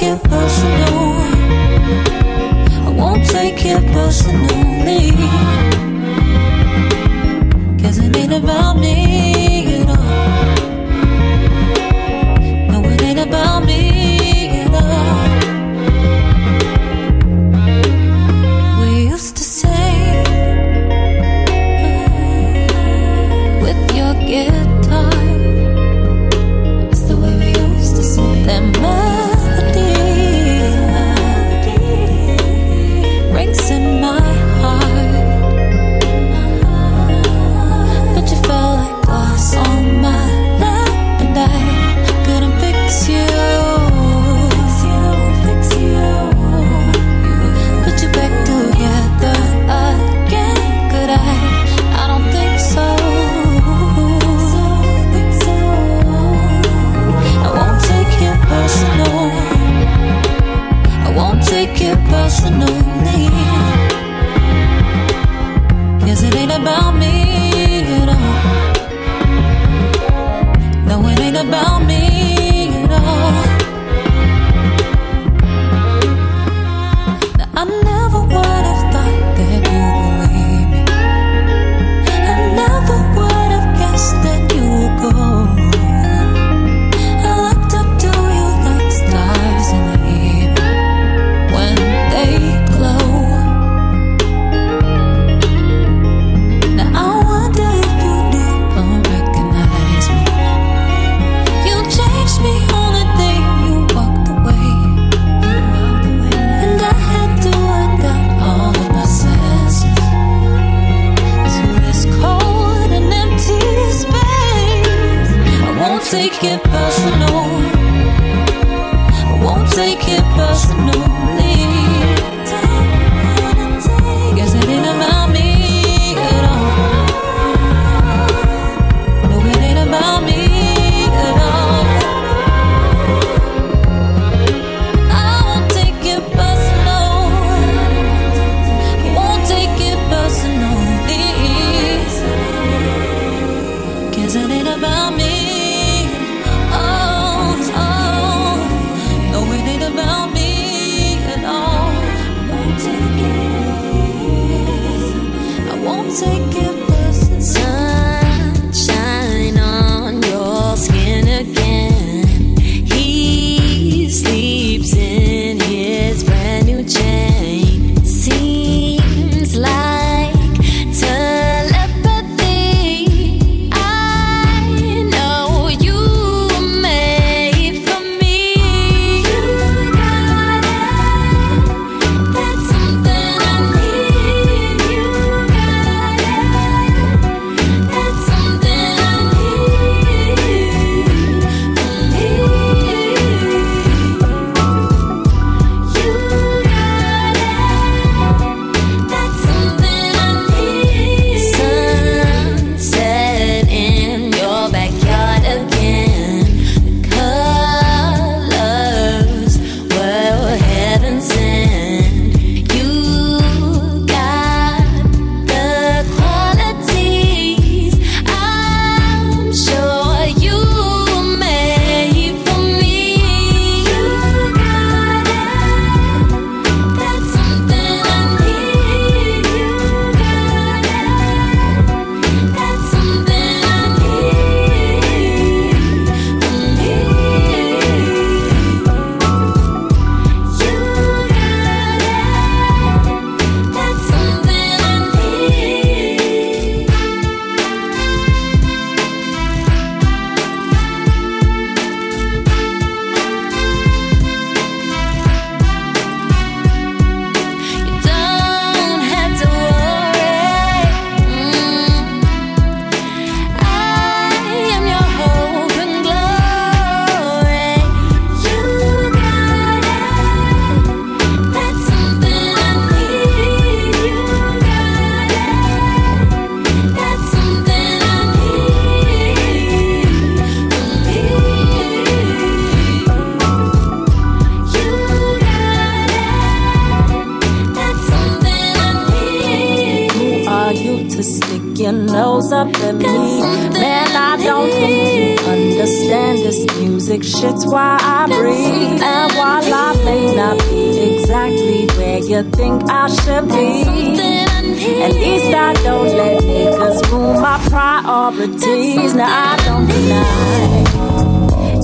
take it personal. I won't take it personally, 'cause it ain't about me at all. No, it ain't about me at all. We used to say, with your guitar, that's the way we used to say that melody rings in my heart, but you fell like glass on my lap, and I couldn't fix you. But you're back together again, could I? I don't think so. Personal. I won't take it personally, 'cause it ain't about me at all. No, it ain't about me at all. Now I never would have thought that you would leave me. I never would have guessed that you would go. Take it personal. I won't take it personally. 'Cause it ain't about me at all. No, it ain't about me at all. I won't take it personal. I won't take it personally. 'Cause it ain't about me. Oh, no, it ain't about me at this music shit's why I breathe. And while I may not be exactly where you think I should be, at least I don't let niggas move my priorities. Now I don't deny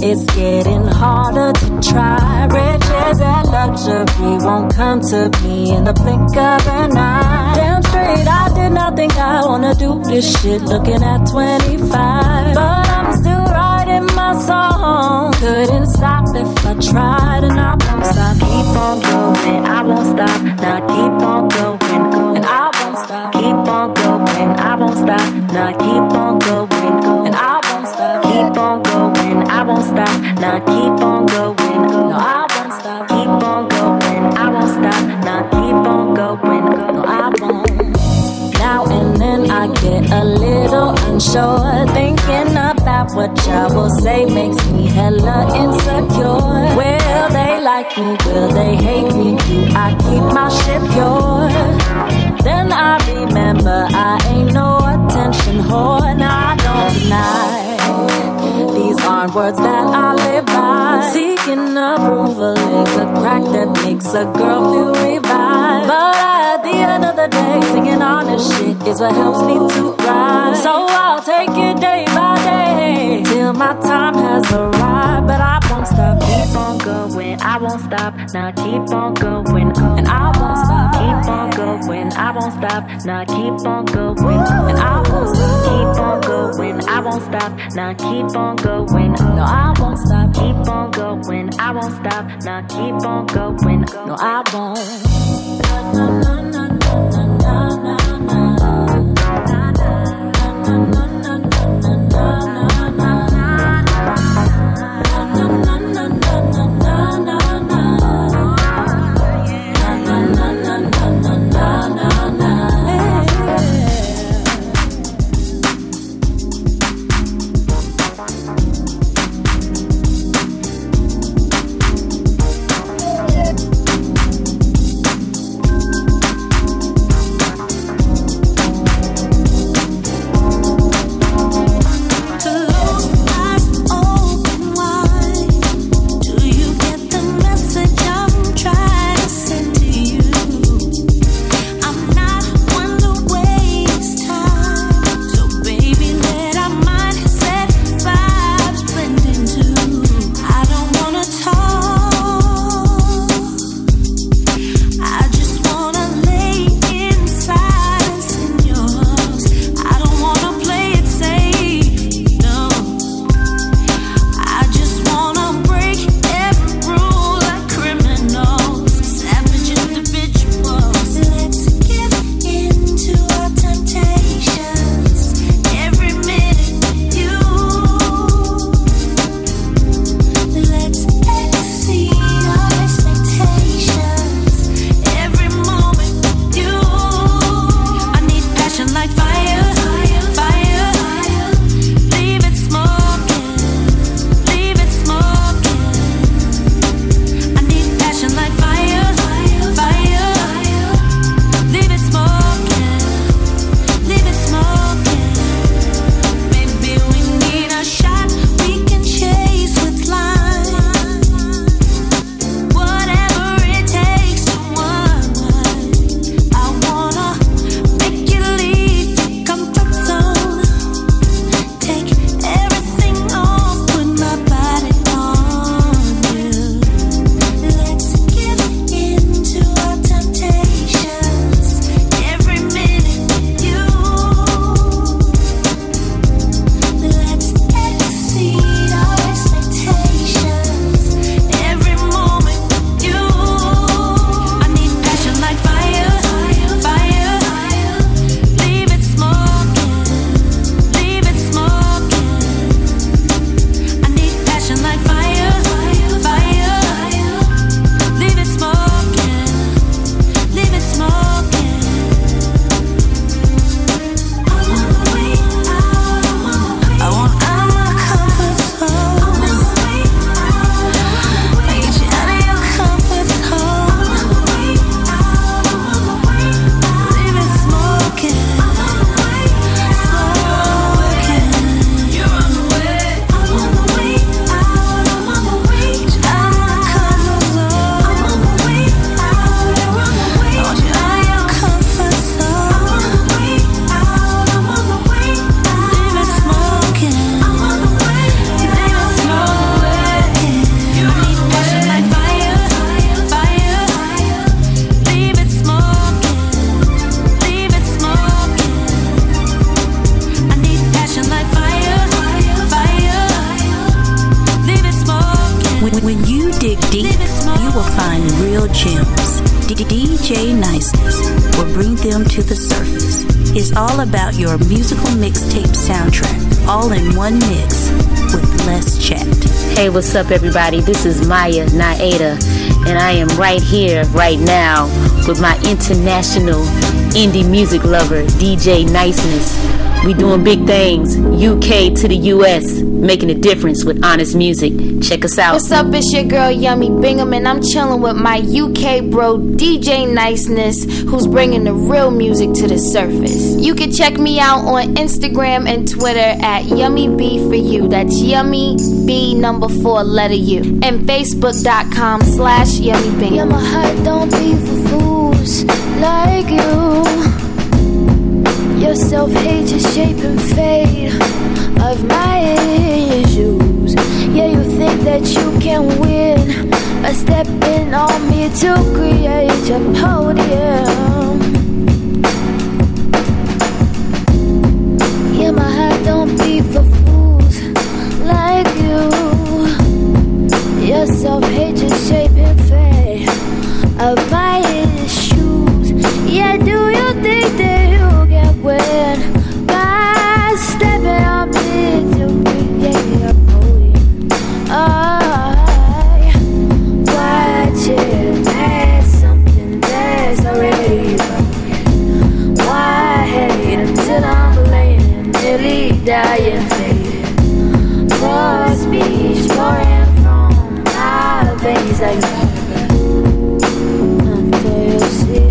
it's getting harder to try. Riches and luxury won't come to me in the blink of an eye. Damn straight, I did not think I wanna do this shit looking at 25, but I'm still writing my song. Couldn't stop if I tried, and I won't stop. Keep on going, I won't stop. Now keep on going, and I won't stop. Keep on going, I won't stop. Now keep on going, and I won't stop. Keep on going, I won't stop. Now keep on going, no I won't stop. Keep on going, I won't stop. Now keep on going, no I won't. Now and then I get a little unsure, thinking about what y'all will say makes me hella insecure. Will they like me? Will they hate me? Do I keep my shit pure? Then I remember I ain't no attention whore. Now I don't deny these aren't words that I live by. Seeking approval is a crack that makes a girl feel revived. But at the end of the day, singing honest shit is what helps me to rise. So I'll take it day by day till my time has arrived. But I won't stop. Keep on going, I won't stop. Now keep on going, and I won't stop. Keep on going, I won't stop. Now keep on going, and I won't stop. Keep on going, I won't stop. Now keep on going, no I won't stop. Keep on going, I won't stop. Now keep on going, no I won't. find real gems. DJ Niceness will bring them to the surface. It's all about your musical mixtape soundtrack, all in one mix with less chat. Hey, what's up, everybody? This is Maya Naida, and I am right here, right now, with my international indie music lover, DJ Niceness. We doing big things, UK to the US, making a difference with honest music. Check us out. What's up, it's your girl Yummy Bingham, and I'm chilling with my UK bro DJ Niceness, who's bringing the real music to the surface. You can check me out on Instagram and Twitter at YummyB4U. That's Yummy B #4 letter U, and Facebook.com/YummyBingham. Yeah, my heart don't be for fools like you. Your self-hate is shaping fate of my issues. Yeah, you think that you can win by stepping on me to create a podium. Yeah, my heart don't beat for fools like you. Your self-hate is shaping fate of my issues. Yeah, do you think that you get wet by stepping on me to create a podium? I watch it as something that's already broken. Why hate until I'm laying, nearly dying, faded? More speech pouring from my veins like water. Until you see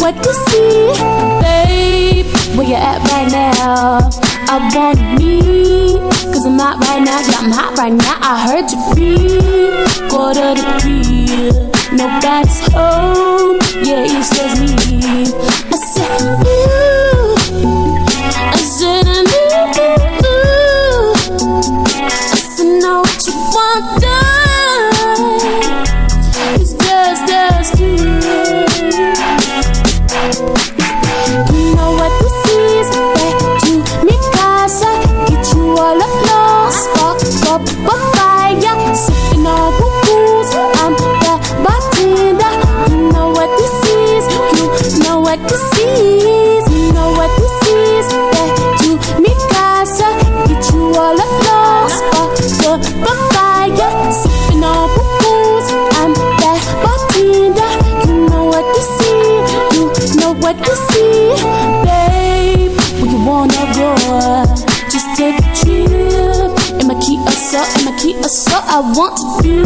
what this is, you know what this is. I want you,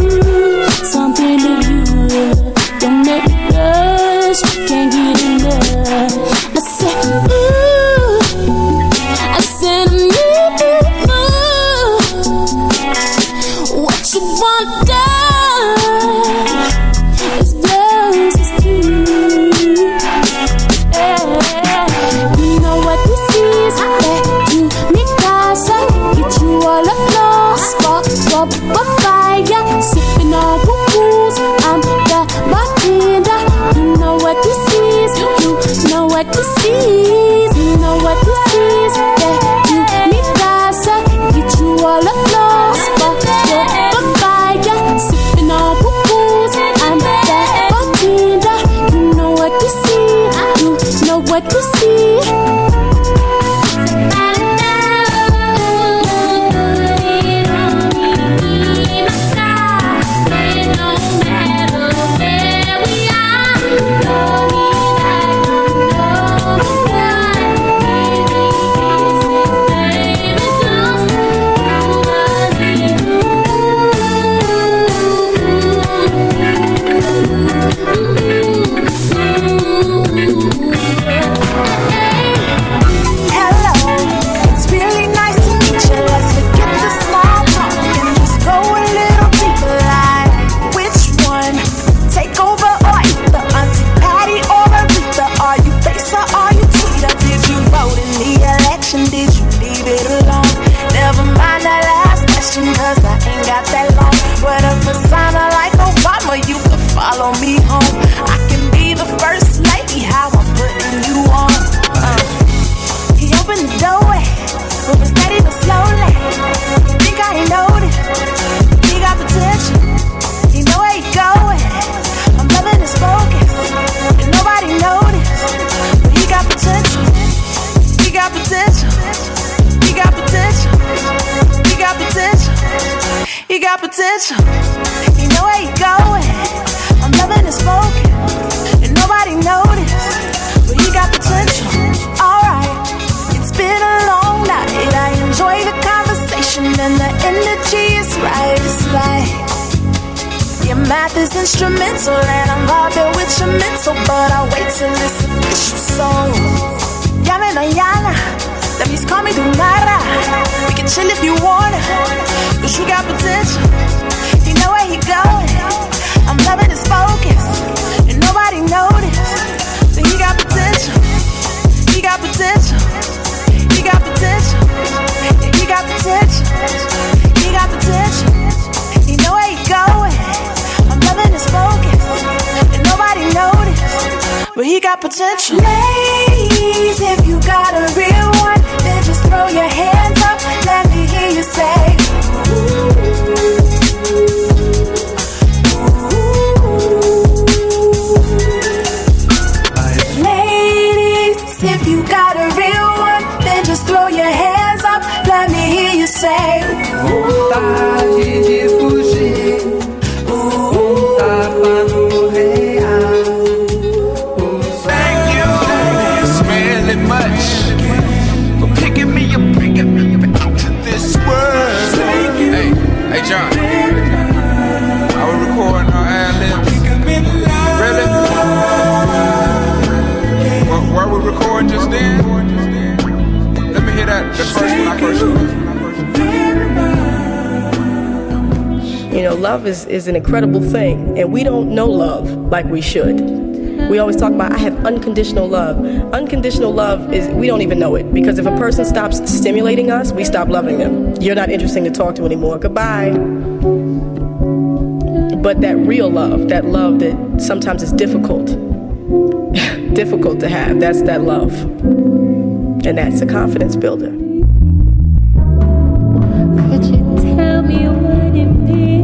something that you love. Don't make me rush, can't get enough. I said, ooh, I said, ooh, what you want done is yours, it's you. Yeah. You know what this is, that you make us get you all alone, spark up a fire, sipping on booze, I'm the bartender. You know what this is, you know what this is, you know what this is, that you make us get you all alone, spark up a fire, sipping on booze, I'm the bartender. You know what this is, you know what this is. Is an incredible thing, and we don't know love like we should. We always talk about, I have unconditional love. Unconditional love is, we don't even know it, because if a person stops stimulating us, we stop loving them. You're not interesting to talk to anymore. Goodbye. But that real love, that love that sometimes is difficult to have, that's that love. And that's a confidence builder. Could you tell me what it means?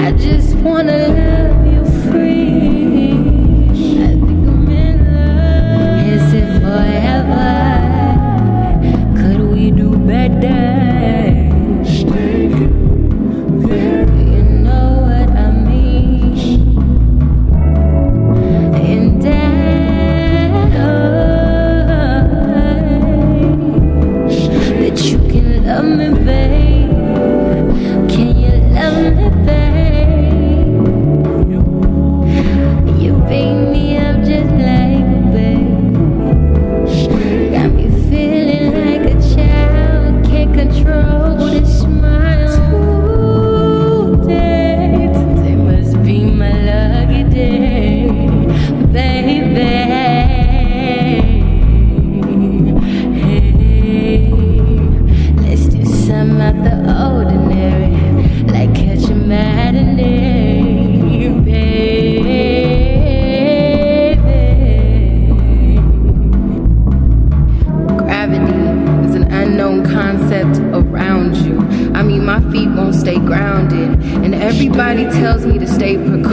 I just wanna love you free. I think I'm in love. Is it forever? Could we do better? Stay there. You know what I mean. And that, oh, that you can love me.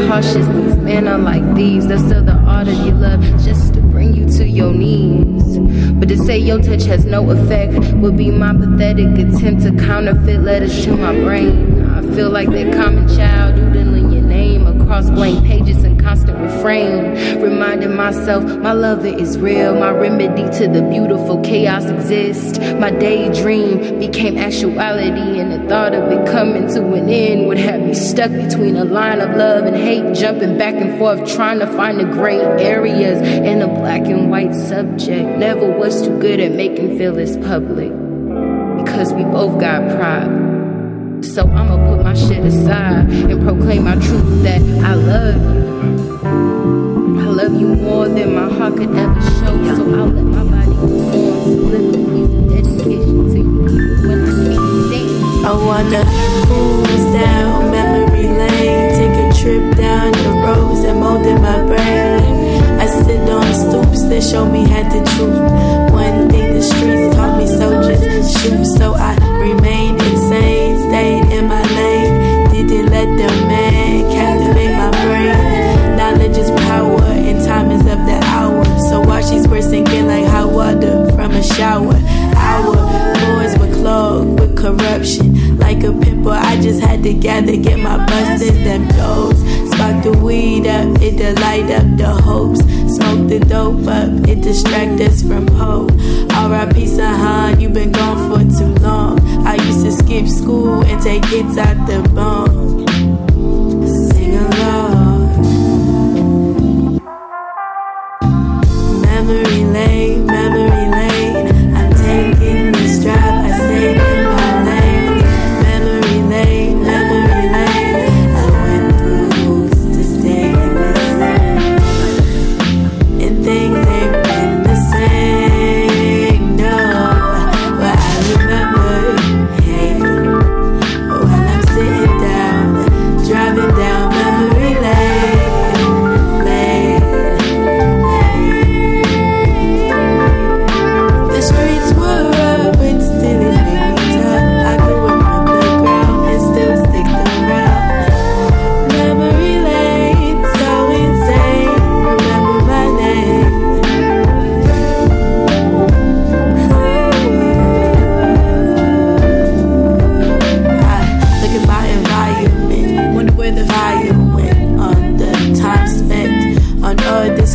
cautious. These men are like thieves. They'll sell the art of your love just to bring you to your knees. But to say your touch has no effect would be my pathetic attempt to counterfeit letters to my brain. I feel like that common child doodling your name across blank pages and constant refrain, reminding myself my lover is real. My remedy to the beautiful chaos exists. My daydream became actuality, and the thought of it coming to an end would have me stuck between a line of love and hate, jumping back and forth, trying to find the gray areas in a black and white subject. Never was too good at making feelings public, because we both got pride. So I'ma put my shit aside and proclaim my truth that I love you. I love you more than my heart could ever show, so I'll let my body move on to live a piece of dedication to you even when I can't think. I wanna cruise down memory lane, take a trip down the roads that molded my brain. I sit on stoops that show me had the truth. One thing the streets taught me, soldiers shoot, so I remained insane, stayed in my lane, didn't let the man captivate my brain. Knowledge is power and time is of the hour, so watch these words sinking like hot water from a shower. Our doors were clogged with corruption, like a pimple I just had to gather, get my busted. Them blows, spark the weed up, it to light up the hopes. Smoke the dope up, it distract us from hope. R.I.P. Sahan, you been gone for too long. I used to skip school and take kids out the bone. Sing along. Memory lane, I'm taking this drive, I stay in my lane. Memory lane, I went through hoops to stay in this lane. And things ain't been the same, no, but I remember, hey, while I'm sitting down, driving down memory lane.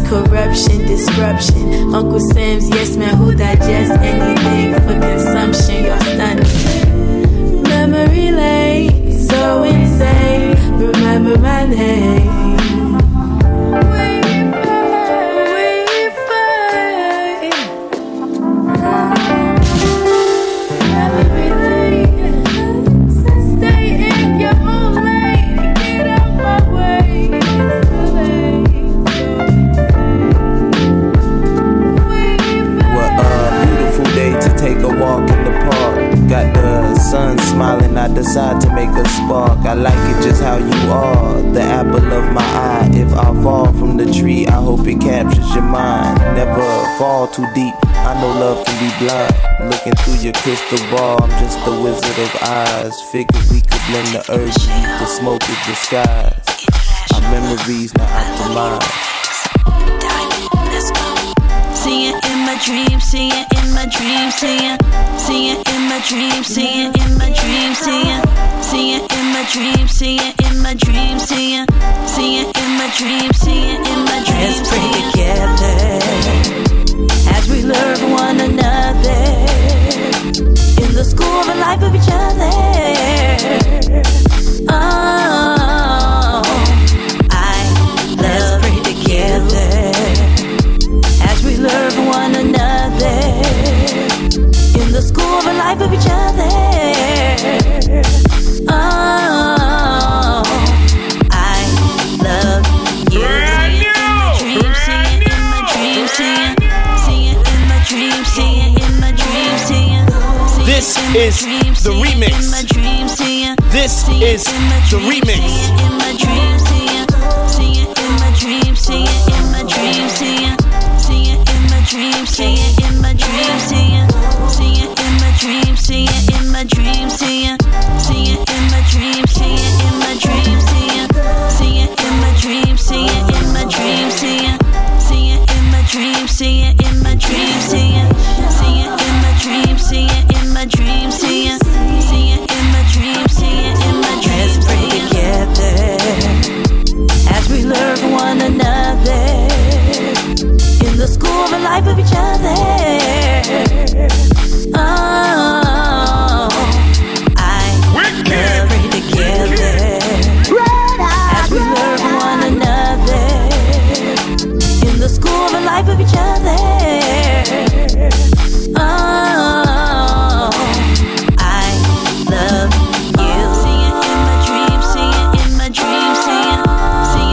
Corruption, disruption, Uncle Sam's yes man who digest anything for consumption. You're stunning. Memory lane, so insane. Remember my name. Sun smiling, I decide to make a spark. I like it just how you are, the apple of my eye. If I fall from the tree, I hope it captures your mind. Never fall too deep, I know love can be blind. Looking through your crystal ball, I'm just the Wizard of Oz. Figured we could blend the earth, the smoke is the skies. Our memories now optimized. Singing in my dreams, singing in my dreams, singing, singing in my dreams, singing in my dreams, singing, singing in my dreams, singing in my dreams, singing, singing in my dreams, singing in my dreams. Let's pray together as we love one another in the school of the life of each other. Oh, I love. Let's pray together as we love one another in the school of the life of each other. Oh, I love you. Singing in my dreams, singing, singing in my dreams, singing in my dreams, singing. This is the remix. This is the remix. In my dreams, singing, singing in my dreams, singing in my dreams, singing. Dream, singing in my dream, singing, singing in my dream, singing in my dream, singing, singing in my dream, singing in my dream, singing, singing in my dream. see you in my dreams, see you in my dreams, see you in my dreams, see you in my dreams, see you in my dreams. Let's bring together as we love one another in the school of life of each other. Oh, I wicked. Of each other. Oh, I love you. See you in my dreams, see you in my dreams, see you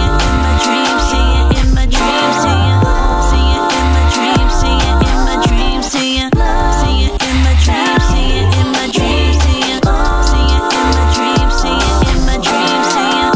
in my dreams, see you in my dreams, see you in my dreams, see you in my dreams, see you in my dreams, see you in my dreams, see you in my dreams, see you in my dreams, see you in my dreams, see you in my dreams, see you.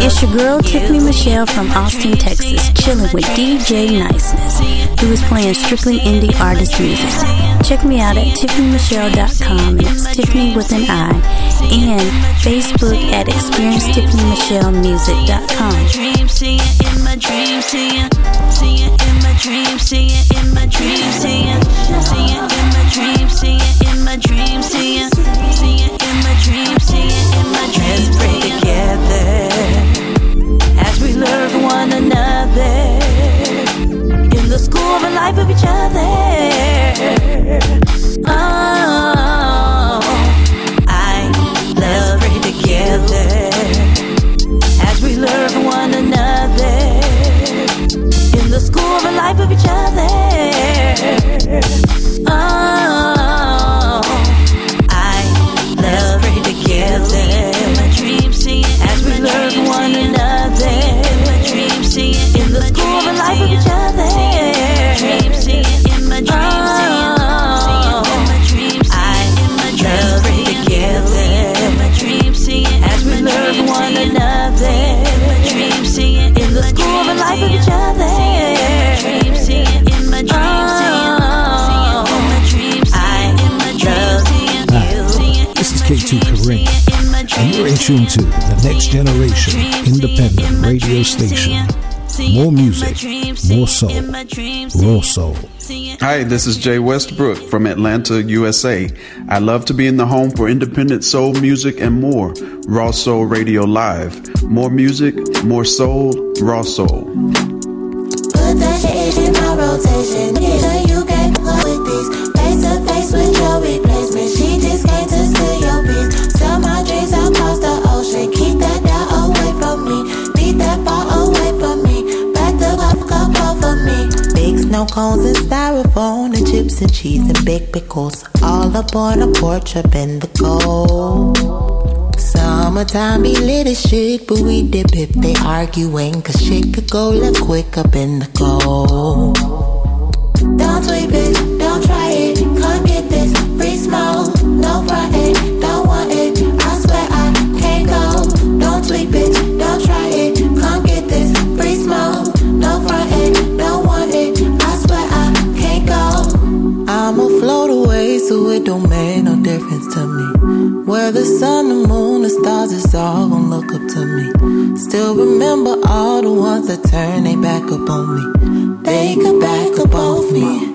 It's your girl Tiffany Michelle from Austin, Texas, chilling with DJ Niceness, who is playing strictly indie artist music. Check me out at tiffanymichelle.com, and it's Tiffany with an I, and Facebook at experiencetiffanymichelle.com. See you in my dreams, see you in my dreams, see you in my dreams, see you in my dreams, see you in my dreams, see you in my dreams, see you in my dreams. Let's bring together as we love one another in the school of life of each other. Oh, I love you together as we love one another in the school of life of each other. Oh, I love you together as we love one another. In the school of life of each other. See you in my dreams, see you in my dreams, see you in my dreams, as we love one another. In the school of life of each other. See you in my dreams, see you in my dreams. This is K2 Kareem, and you're in tune to the Next Generation Independent Radio Station. More music, more soul, raw soul. Hi, this is Jay Westbrook from Atlanta, USA. I love to be in the home for independent soul music and more. Raw Soul Radio Live. More music, more soul, raw soul. Put that shit in my rotation. Either you can't go with these. Face to face with your replacement. She just came to steal your peace. Sell my dreams across the ocean. Keep that doubt away from me. Beat that ball away from me. Big snow cones and styrofoam, the chips and cheese and baked pickles, all up on a pork chop and the cold. Summertime be lit as shit, but we dip if they arguing, cause shit could go left quick up in the cold. Don't sweep it, don't try it, come get this, free smoke, no front it, don't want it, I swear I can't go. Don't sweep it, don't try it, come get this, free smoke. No front end, no one end, I swear I can't go. I'ma float away so it don't make no difference to me. Where the sun, the moon, the stars, it's all gon' look up to me. Still remember all the ones that turn they back upon me. They come back above me.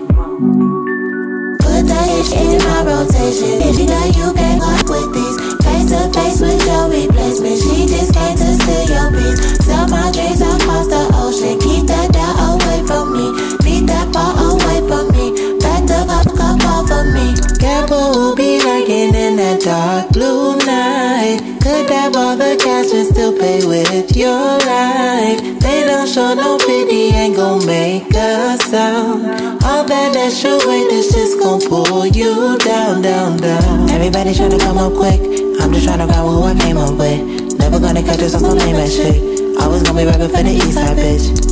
Put that shit in my rotation. If you know you can't walk with these. Face to face with your replacement. She just came to steal your peace. Sell my dreams across the ocean. Keep that doubt away from me. Beat that ball away from me. Back the fuck up over me. Careful who be lurking in that dark blue night. right. Could have all the cash and still pay with your life. They don't show no pity, ain't gon' make a sound. All that extra weight is just gon' pull you down, down, down. Everybody tryna come up quick, I'm just tryna grab who I came up with. Never gonna catch us on some lame ass shit. Always gonna be rapping for the east side, bitch.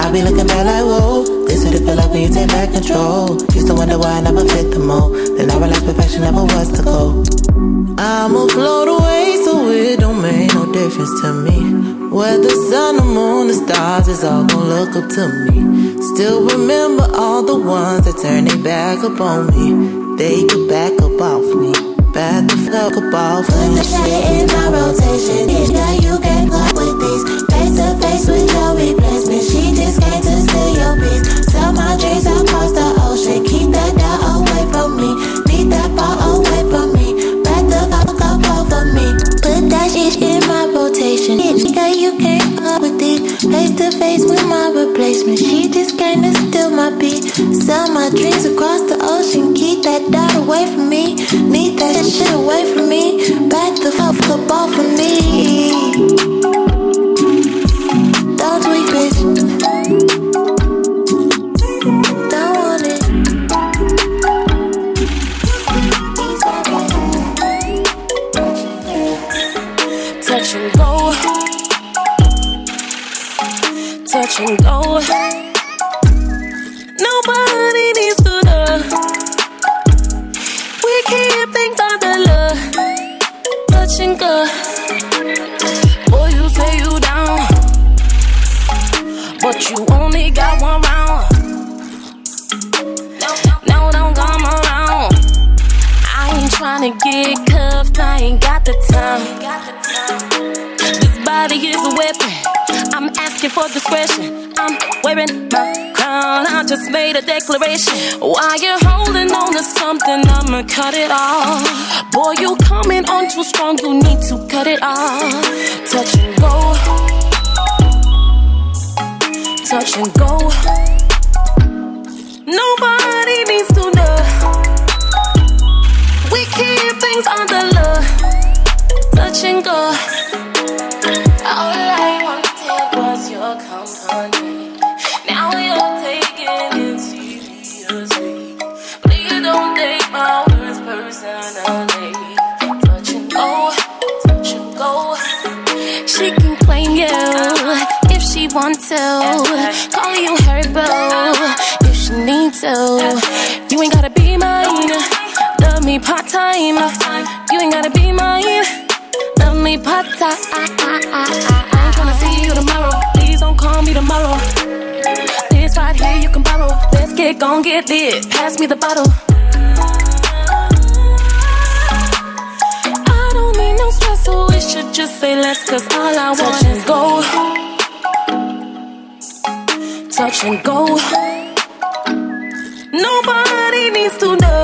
I be looking back like, whoa. It's what it feel like when you take back control. Used to wonder why I never fit the mold. Then I realized perfection never was the goal. I'ma float away so it don't make no difference to me. Whether sun, the moon, the stars, it's all gon' look up to me. Still remember all the ones that turned their back upon me. They could back up off me. Back the fuck up off me. Put the shade in my rotation. If now you can't fuck with these. Face to face with your replacement. She just came to steal your peace. Tell my dreams across the ocean. Keep that doubt away from me. Need that ball away from me. Back the fuck up over me. Put that shit in my rotation. Nigga, you can't fuck with it. Face to face with my replacement. She just came to steal my beat. Sell my dreams across the ocean. Keep that doubt away from me. Need that shit away from me. Back the fuck up off of me. Don't tweak, bitch. Touch and go. Nobody needs to love. We keep things under love. Touch and go. Boy, you say you down, but you only got one round. No, don't come around. I ain't tryna get cuffed. I ain't got the time. This body is a weapon. I'm asking for discretion. I'm wearing my crown. I just made a declaration. While you're holding on to something, I'ma cut it off. Boy, you coming on too strong. You need to cut it off. Touch and go. Touch and go. Nobody needs to know. We keep things under love. Touch and go. All I want was your company. Now you're taking it seriously. Please don't take my words personally. Touch and go, she can claim you if she wants to. Call you her boo if she needs to. You ain't gotta be mine, love me part time. You ain't gotta be mine, love me part time. Wanna see you tomorrow, please don't call me tomorrow. This right here you can borrow. Let's get gon' get lit, pass me the bottle. I don't need no stress, so we should just say let's. Cause all I want is go. Touch and go. Nobody needs to know.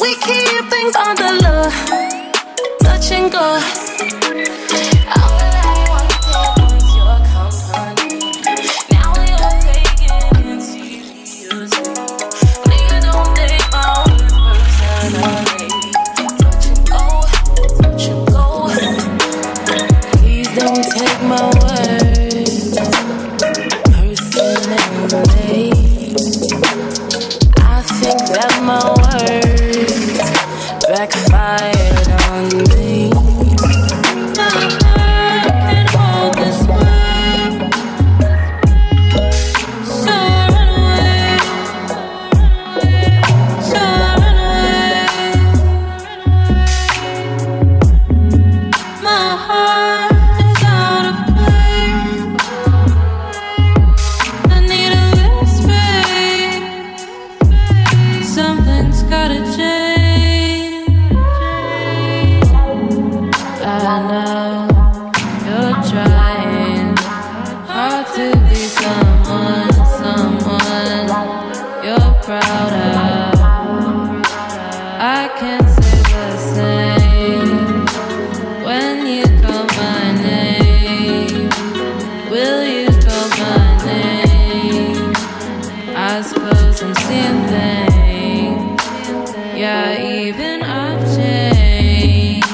We keep things under love. Touch and go. Even I've changed.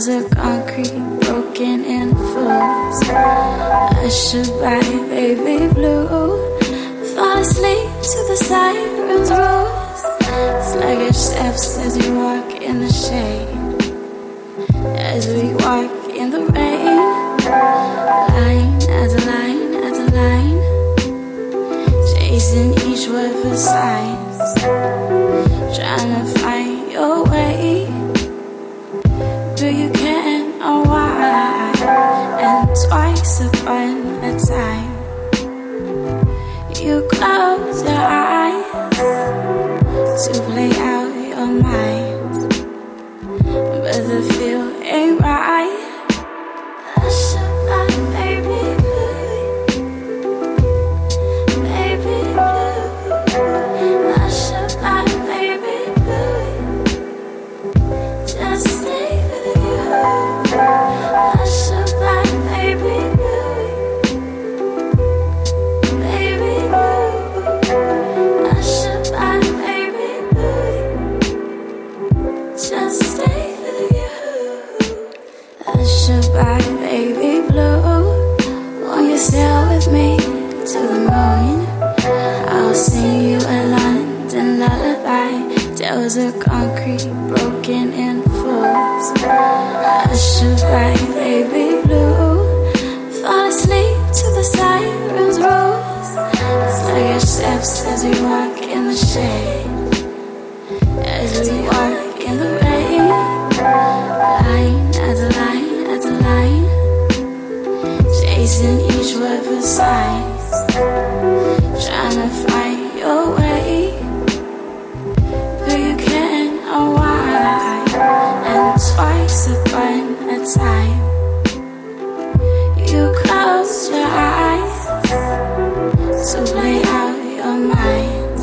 walls are concrete, broken and fools. I should buy baby blue, fall asleep to the siren's rules. Sluggish steps as we walk in the shade, as we walk in the rain. Line as a line as a line, chasing each word for signs, trying to find your way. Do you can or why? And twice upon a time, you close your eyes to play out your mind, but the feel ain't right. I should buy baby blue, baby blue. I should buy baby blue, just stay. I should buy baby blue, baby blue. I should buy baby blue, just stay with you. I should buy baby blue, won't you sail with me to the moon? I'll sing you a London lullaby, tales of concrete, broken and fools. I should buy baby blue, fall asleep to the siren's rules. Sluggish steps as we walk in the shade, as we walk in the rain. Line as a line as a line, chasing each word for signs, trying to find your way. Who you can or why? And twice upon a time, you close your eyes to play out your mind,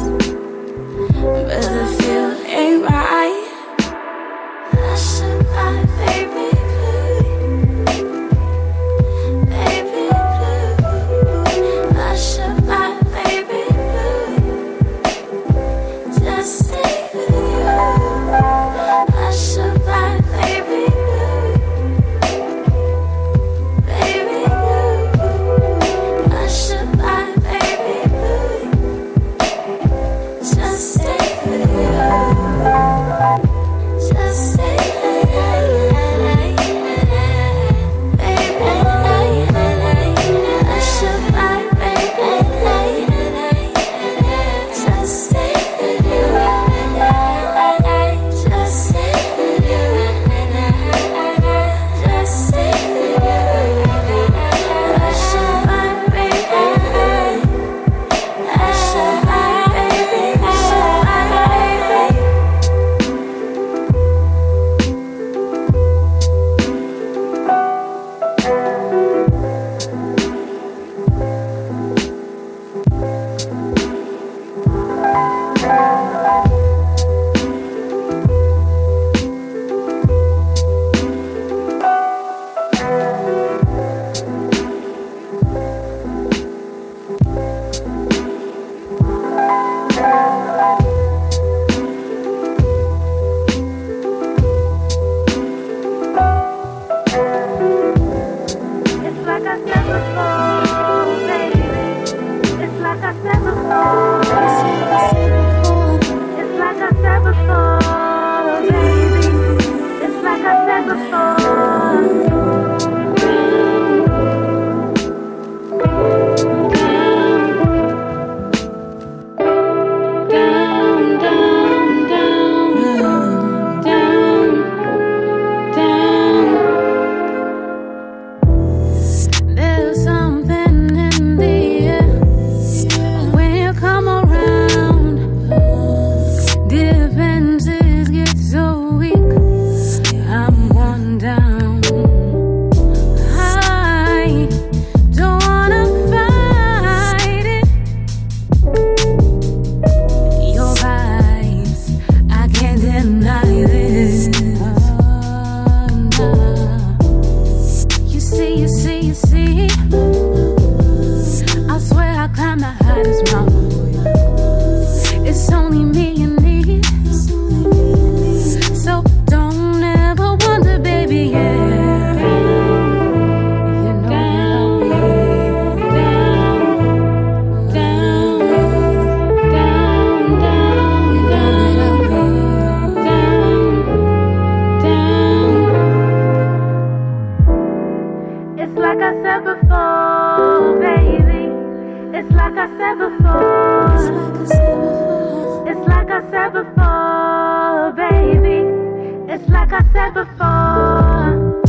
like I said before.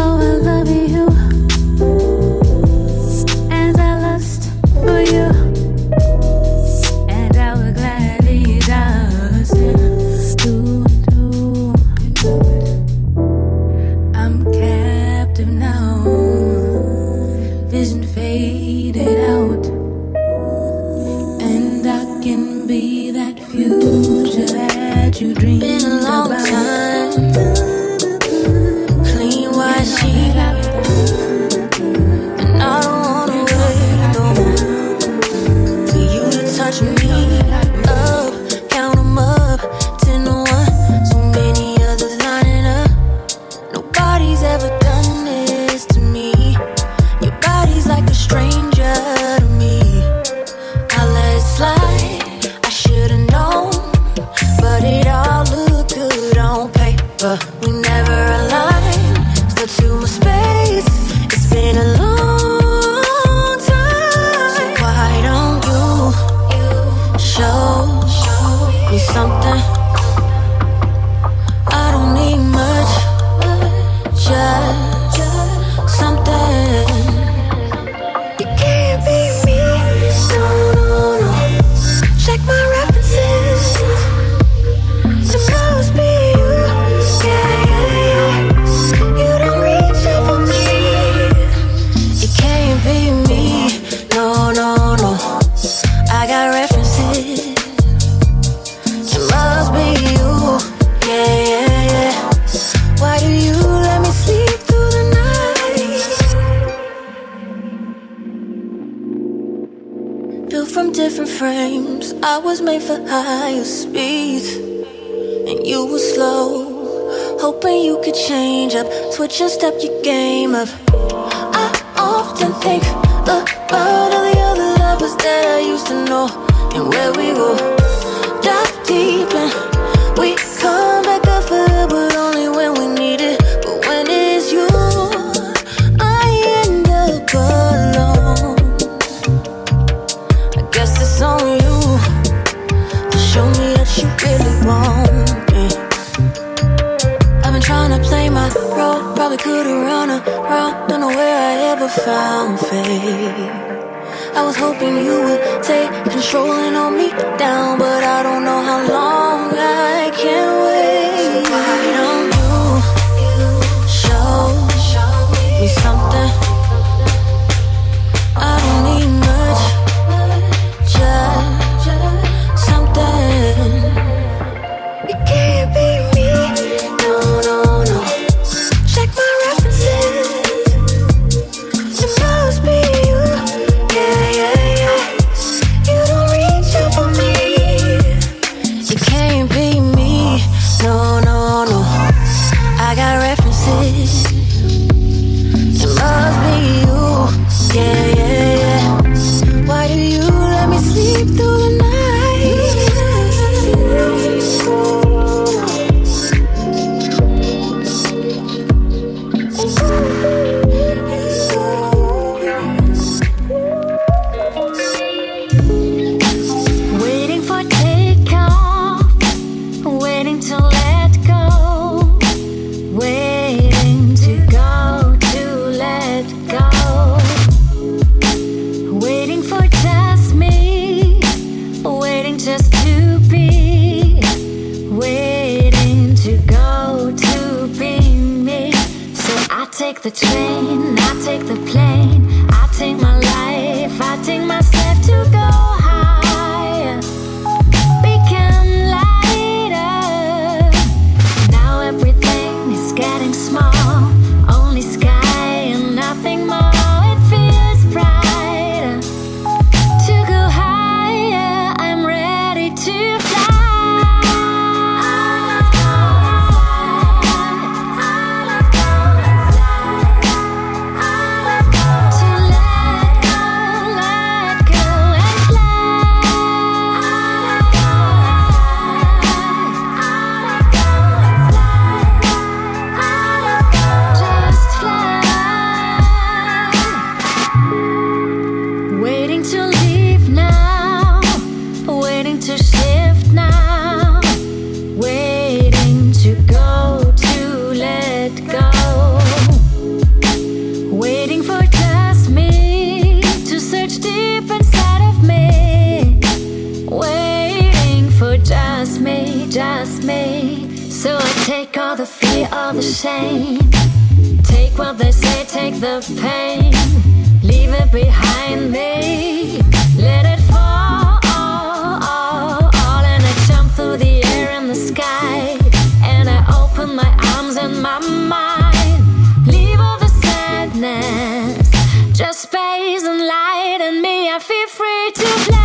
Oh, I love you, and I lust for you, and I would gladly dance to do it. I'm captive now, vision faded out, and I can be that future that you dreamed about. Been a long time. Just up your game up. I often think about all the other lovers that I used to know, and where we go dive deep and we come back up for it, but only when we need it. But when it's you, I end up alone. I guess it's on you to show me that you really want me. I've been trying to play my role. Probably could've run around, don't know where I ever found faith. I was hoping you would take control and hold me down, but I don't know how long I can wait. So why don't you show me something? all the shame. Take what they say, take the pain, leave it behind me. Let it fall, all, and I jump through the air and the sky, and I open my arms and my mind. Leave all the sadness, just space and light in me. I feel free to fly.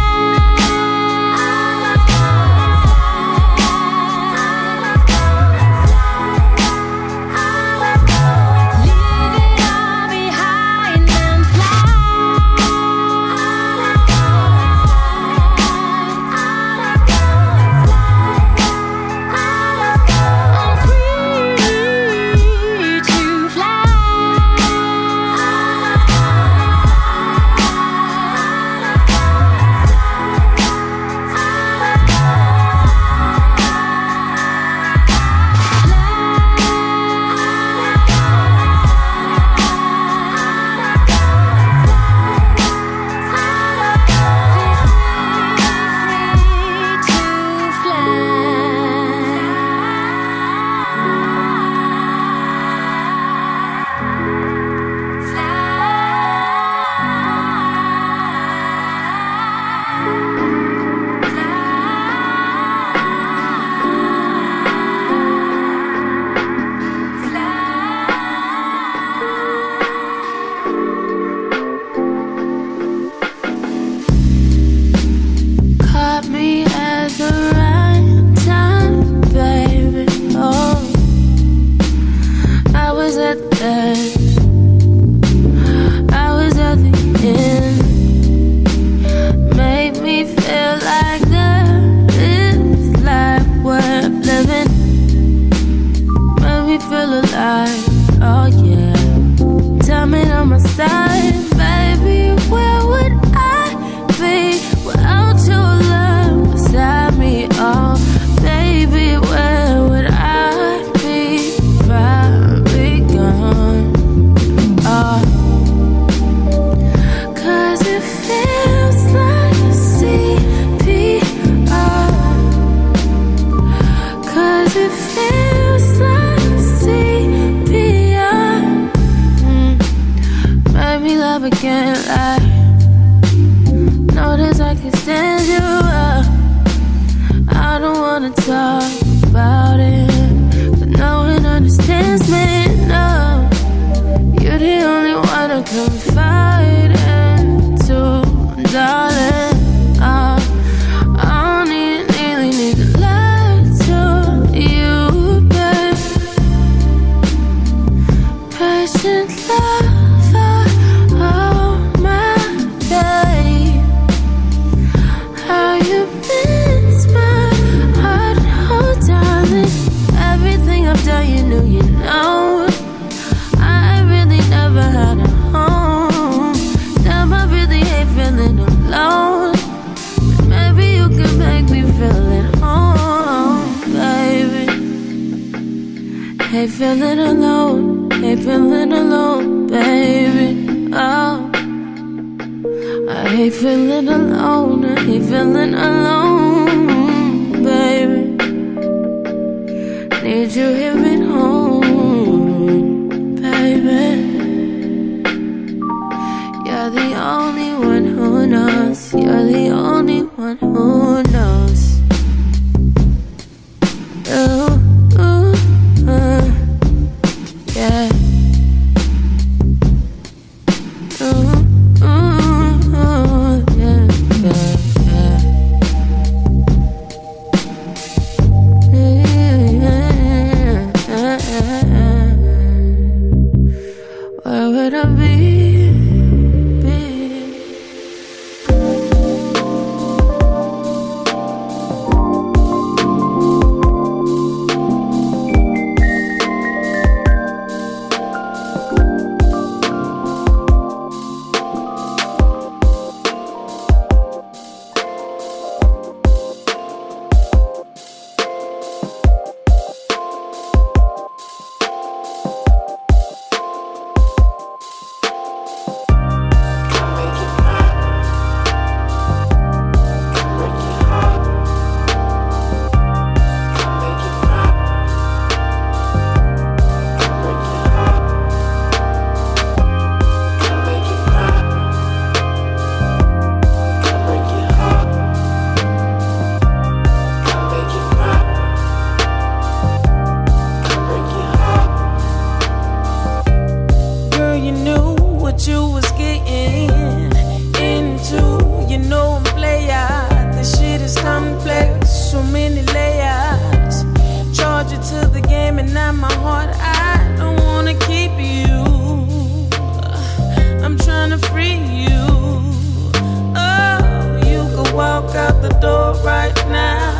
out the door right now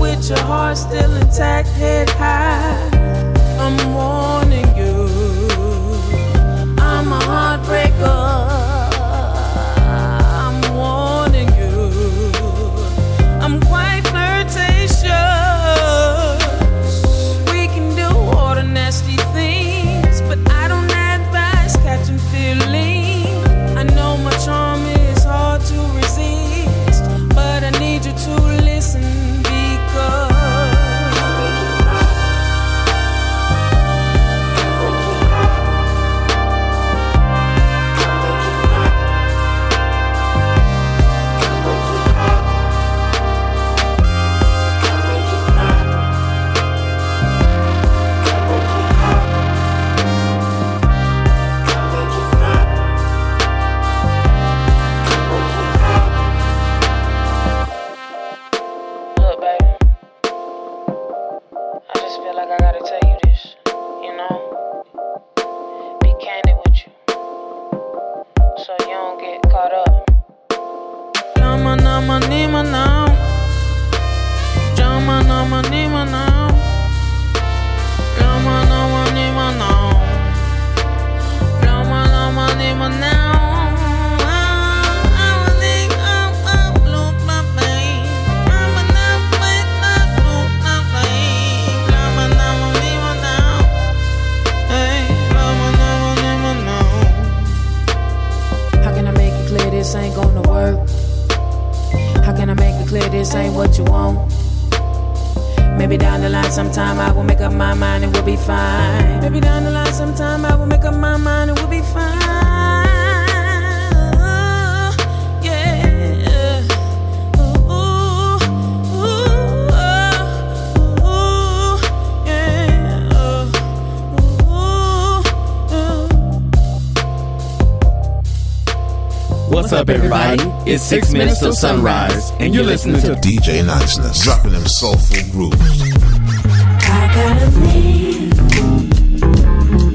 with your heart still intact, head high. I'm warning you, I'm a heartbreaker. I'm warning you, I'm quite flirtatious. We can do all the nasty things, but I don't advise catching feelings. I know my charm is hard to resist, but I need you to listen because it's 6 minutes till sunrise, and you're listening to DJ Niceness, dropping them soulful grooves. I gotta live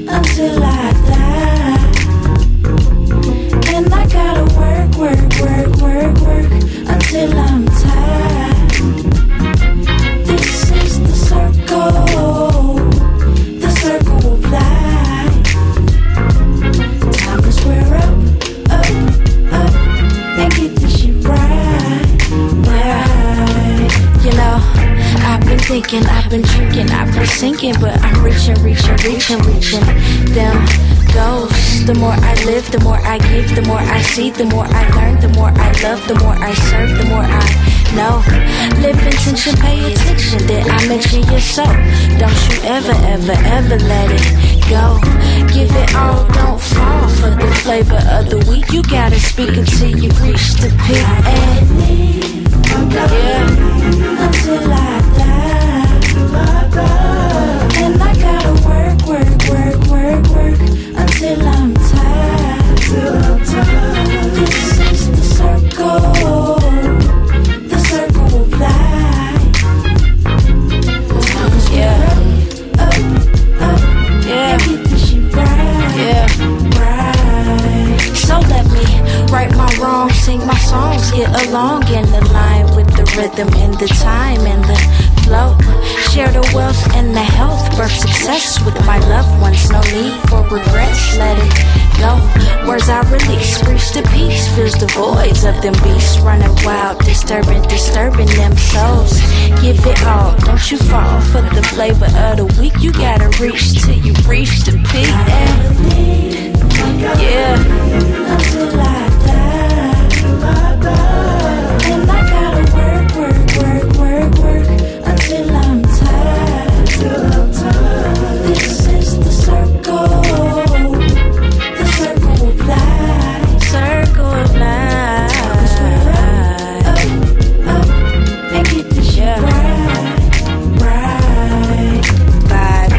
until I die, and I gotta work, work, work, work, work until I'm tired. This is the circle of life. Time to square up, up. And get this shit right, right. You know, I've been thinking, I've been drinking, I've been sinking, but I'm reaching, reaching, reaching, reaching them goals. The more I live, the more I give, the more I see, the more I learn, the more I love, the more I serve, the more I no, live intention, pay attention. Did I mention your soul? Don't you ever, ever, ever let it go. Give it all, don't fall for the flavor of the week. You gotta speak until you reach the peak. And yeah, until I die, and I gotta work, work, work, work, work until I'm tired. This is the circle. Write my wrongs, sing my songs, get along in the line with the rhythm and the time and the flow. Share the wealth and the health, birth success with my loved ones. No need for regrets, let it go. Words I release, reach the peace, fills the voids of them beasts running wild, disturbing them souls. Give it all, don't you fall for the flavor of the week. You gotta reach till you reach the peak. Yeah, until I and I gotta work, work, work, work, work until I'm tired. This is the circle of life. Circle of life. Up, up, and get this shit right, right. Vibe.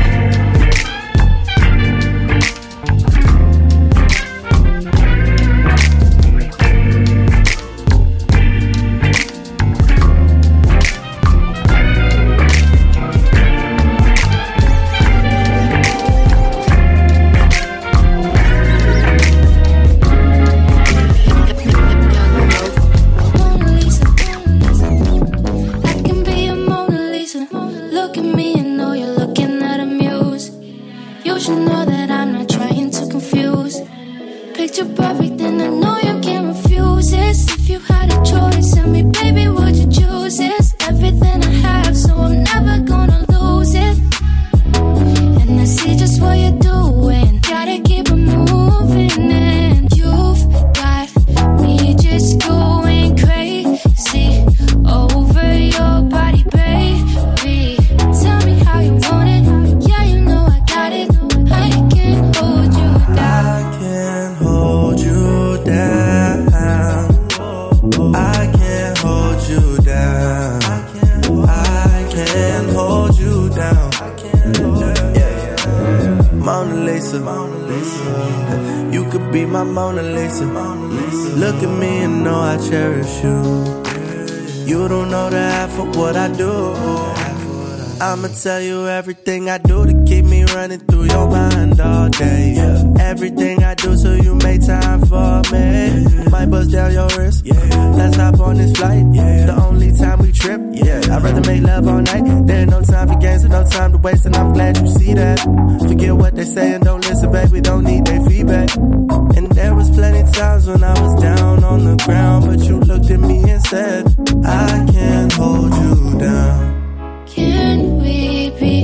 down. I can hold you down. Mona Lisa, you could be my Mona Lisa. Look at me and know I cherish you. You don't know the half of what I do. I'ma tell you everything I do to keep me running through your mind all day. Yeah. Everything I do so you make time for me. Might bust down your wrist. Yeah. Let's hop on this flight. Yeah. The only time we trip. Yeah. I'd rather make love all night. There ain't no time for games and no time to waste, and I'm glad you see that. Forget what they say and don't listen, babe. We don't need their feedback. And there was plenty times when I was down on the ground, but you looked at me and said, I can't hold you down. Can we be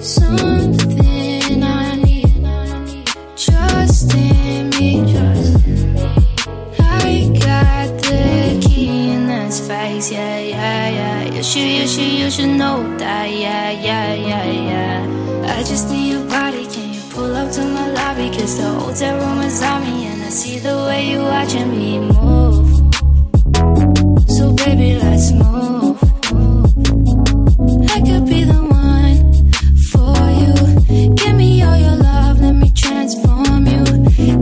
something I need? Trust in me. I got the key and that's facts. Yeah, yeah, yeah. You should know that. Yeah, yeah, yeah, yeah. I just need your body. Can you pull up to my lobby? 'Cause the hotel room is on me, and I see the way you watching me move. So baby, let's move. I could be the one for you. Give me all your love, let me transform you.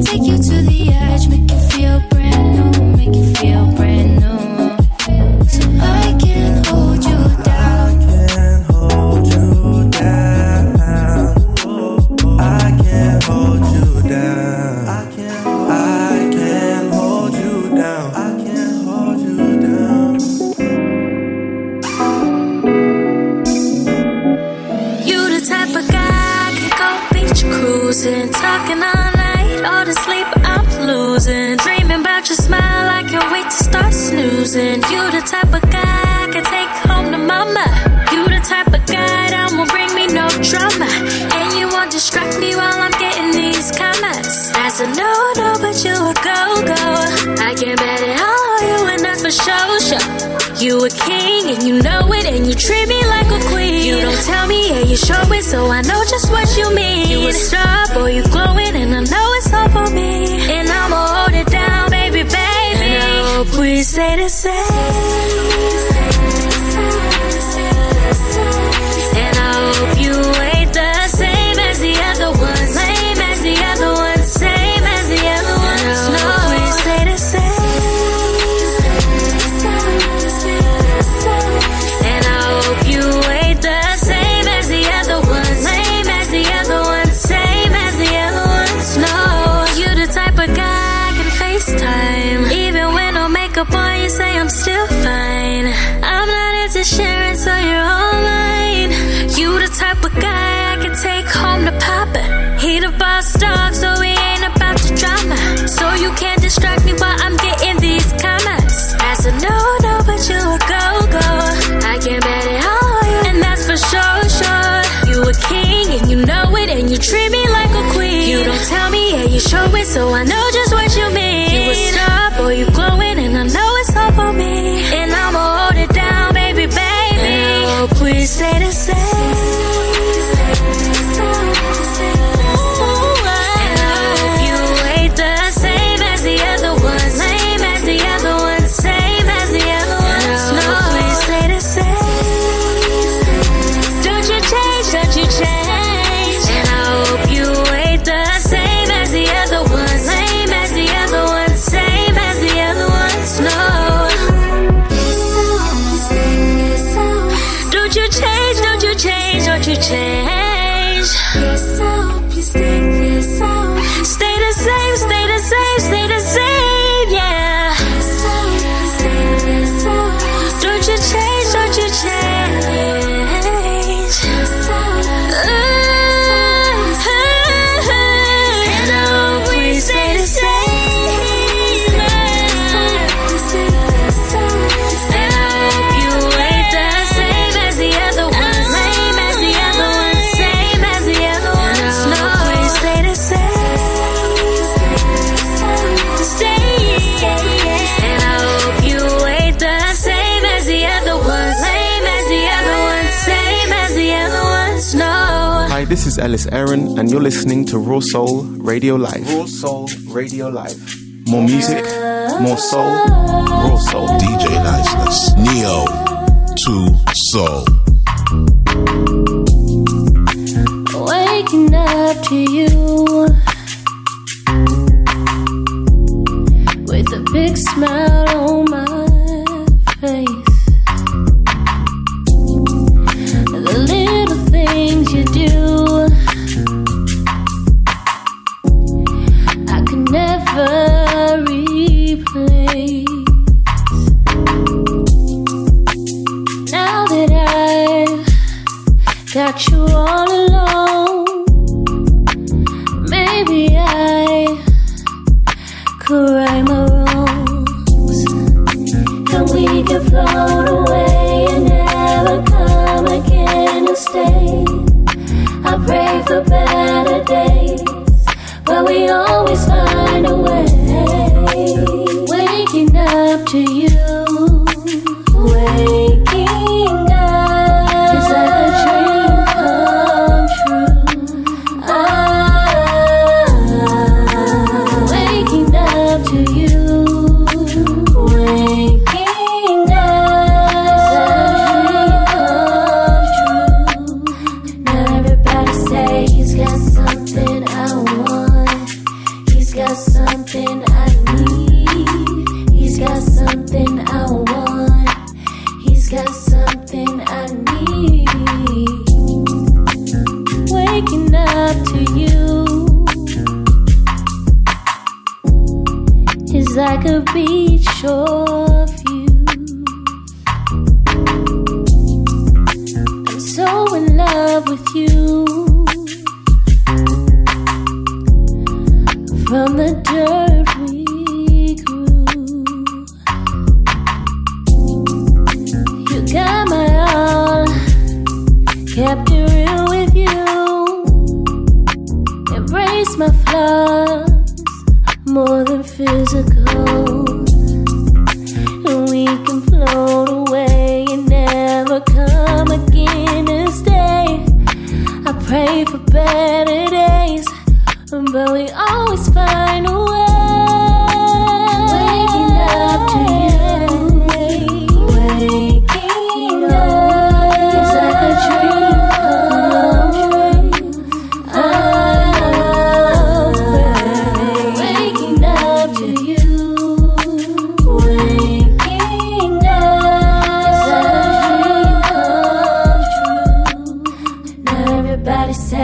Take you to the edge, make you feel brand new, make you feel brand new. So I can hold you down. I can hold you down. I can hold you down. I can hold you down. I can hold you down. Cruising, talking all night, all the sleep I'm losing. Dreaming about your smile, I can't wait to start snoozing. You the type of guy I can take home to mama. You the type of guy that won't bring me no drama. And you won't distract me while I'm getting these comments. That's a no-no, but you a go-go. I can bet it all on you, and that's for sure. You a king, and you know it, and you treat me like a queen. You don't tell me, and you show it, so I know just what you mean. You a star, boy, you glowing, and I know it's all for me. And I'ma hold it down, baby, baby. And I hope we stay the same. And I hope you ain't the same as the other ones. Same as the other ones, same as the other ones. And I hope we stay the same. And I hope you ain't the same as the other ones. Same as the other ones. Same as the other ones. No, you the type of guy I can FaceTime. Even when no makeup on, you say I'm still fine. I'm not into sharing, so you're all mine. You the type of guy I can take home to Papa. He the boss dog, so he ain't about the drama. So you can't distract me while I'm getting these comments. That's a no-no, but you a go-go. I can bet it all on you, and that's for sure. You a king, and you know it, and you treat me like a queen. You don't tell me, and you show it, so I know just what you mean. You a star, boy, you glowing, and I know it's all for me. And I'ma hold it down, baby, baby. And I hope we stay the same. Change. Yes, I hope you stay. Yes, I hope you stay the same, stay the same, stay the same, yeah. Yes, I hope you stay. Yes, I hope you stay. Don't you change, don't you change. Yes, I hope you stay. And I hope we stay the same. Yes, I hope you stay. Yes, I hope you stay. And I hope you ain't the same as the other one. Hi, this is Ellis Aaron, and you're listening to Raw Soul Radio Live. Raw Soul Radio Live. More music, more soul, raw soul. DJ Niceness, Neo 2 Soul. Waking up to you with a big smile on my face. The little things you do I can never replace. Now that I've got you all alone, maybe I could right my wrongs. And we can float away and never come again to stay. I pray for better days, but we always find a way. Waking up to you, waking up is like a dream come true. Waking up to you, waking up is like a dream come true. Now everybody say he's got something I want. He's got something I need. He's got something I want. He's got something I need. Waking up to you is like a beach shore view. I'm so in love with you. From the dirt we grew, you got my all, kept it real with you. Embrace my flaws, more than physical. And we can float away and never come again and stay. I pray for better days, but we always find a way. Waking up to you, waking up is like a dream come true. Waking up to you, waking up is like a dream come true. Now everybody say.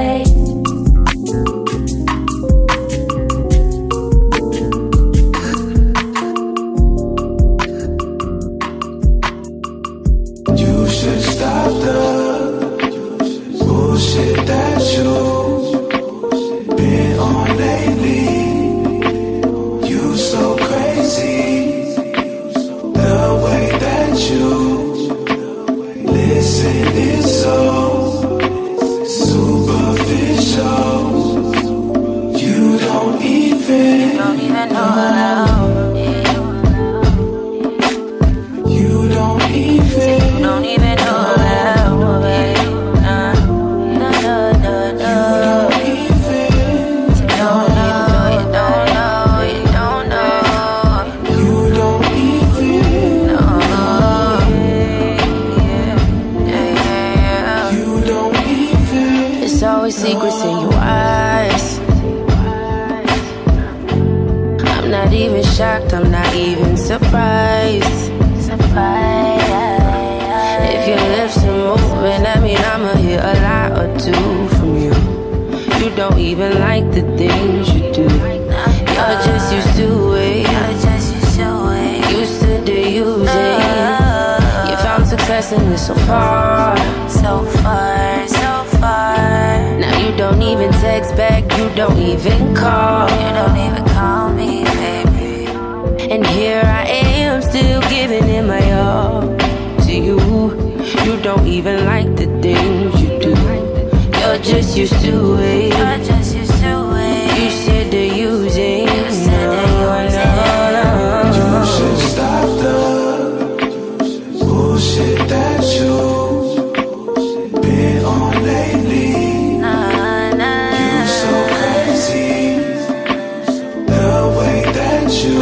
You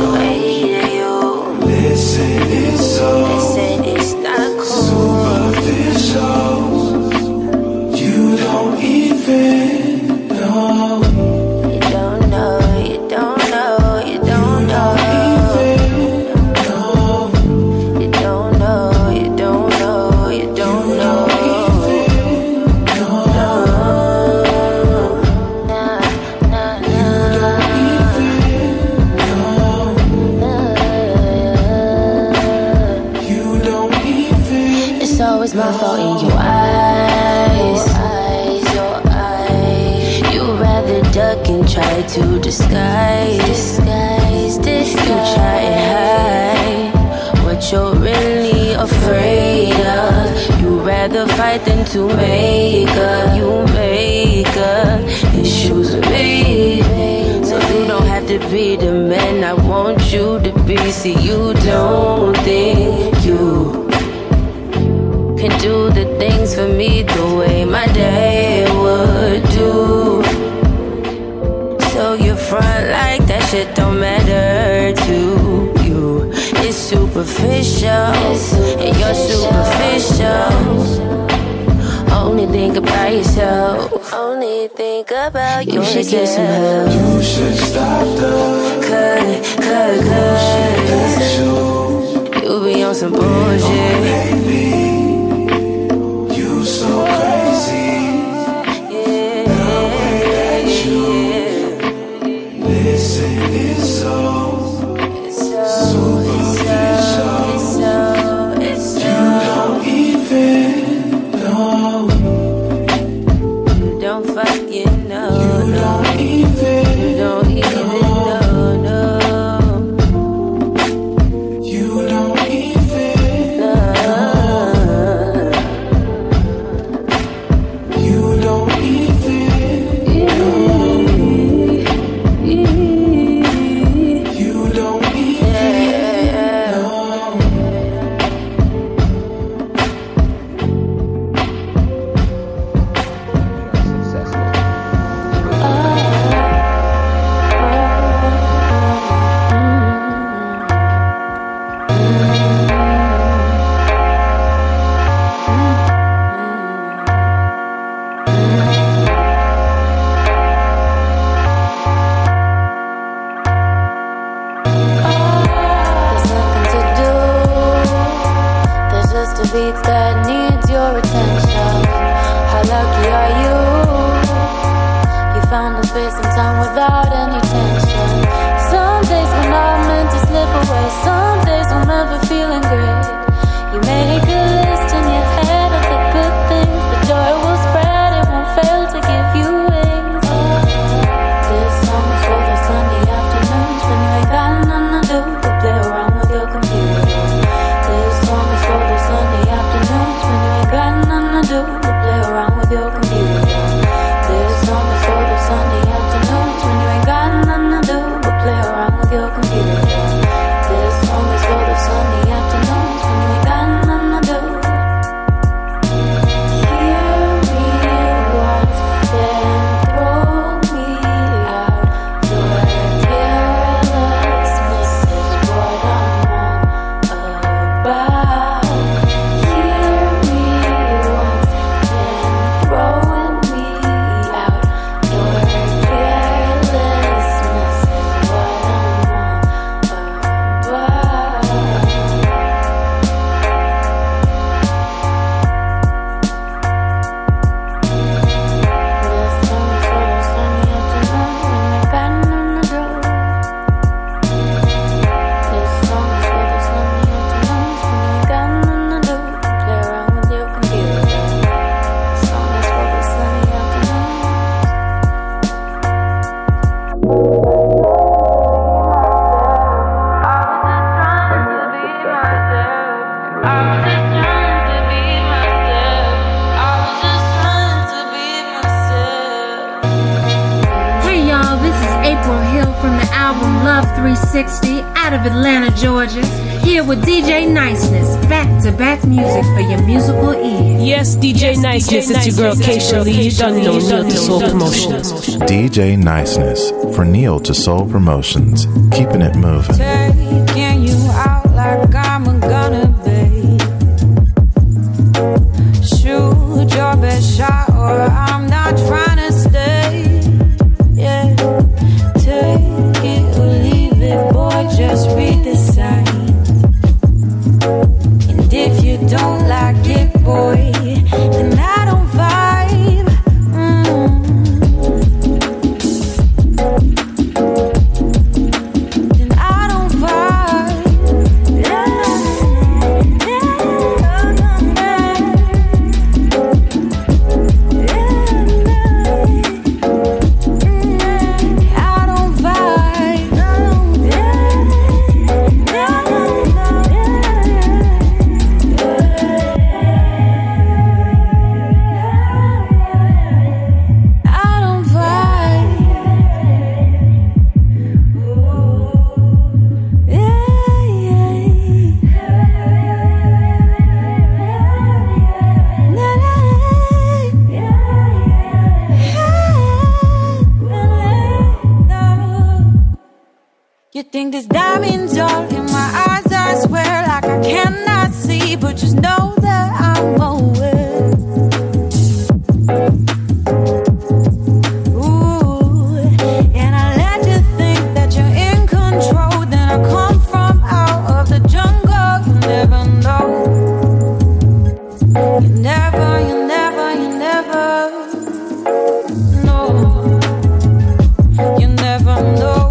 know it's my fault in your eyes. You'd rather duck and try to disguise. You try and hide what you're really afraid of. You'd rather fight than to make up. You make up issues with me. You don't have to be the man I want you to be. See, you don't think you can do the things for me the way my dad would do. So you front like that shit don't matter to you. It's superficial, and you're superficial. Only think about yourself. Only think about you. You should get some help. You should stop the cut. You be on some bullshit. Baby, you so crazy. Yeah. The way that you listen is so superficial. You don't even. With DJ Niceness, back-to-back music for your musical ears. Yes, DJ Niceness, it's your girl Kay Shalish. You done know Neo 2 Soul Promotions. DJ Niceness for Neo 2 Soul Promotions, keeping it moving. Taking you out like I'm gonna be. Shoot your best shot, or I'm not trying to stay. Yeah, take it or leave it, boy. Just read the sign. Don't like it, boy, and I don't vibe. Then I don't vibe. Think there's diamonds all in my eyes, I swear, like I cannot see, but just know that I'm aware. Ooh, and I let you think that you're in control, then I come from out of the jungle, you never know, you never, you never, you never know, you never know.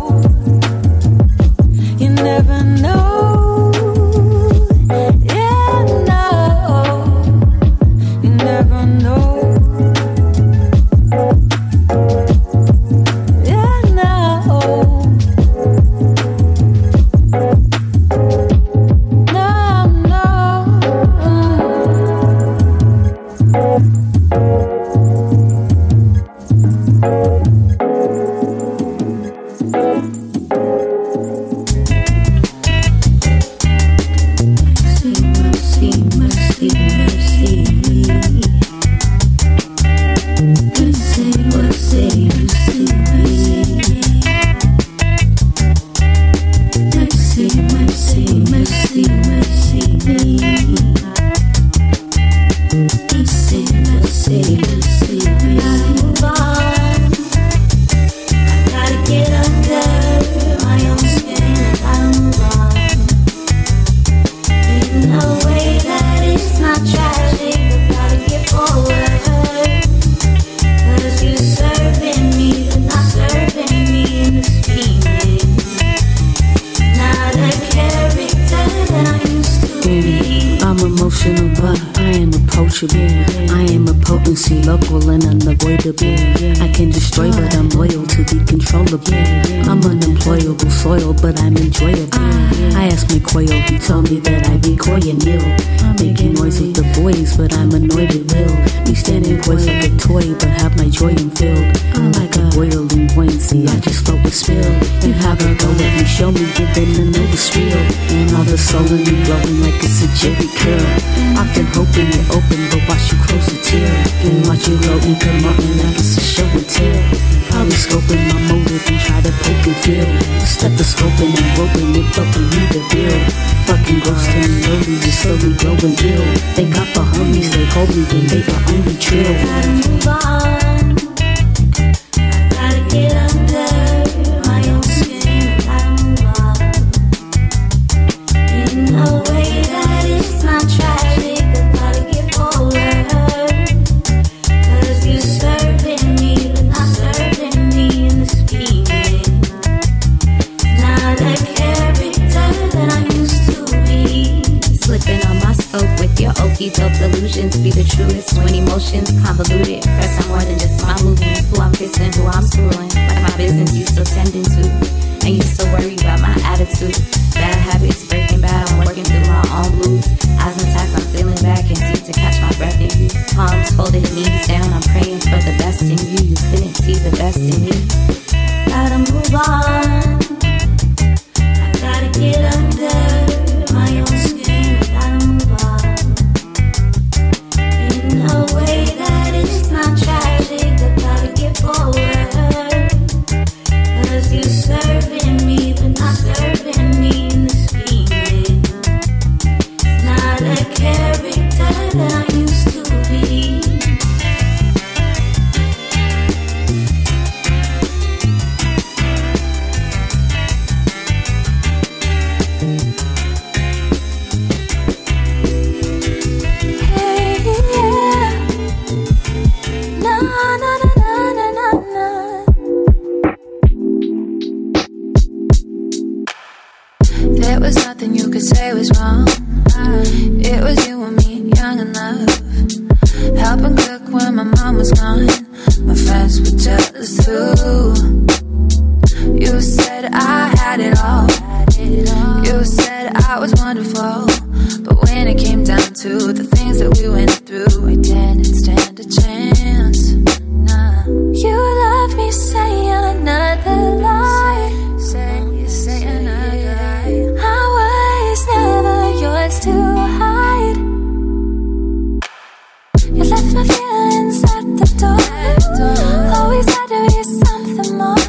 Always had to be something more.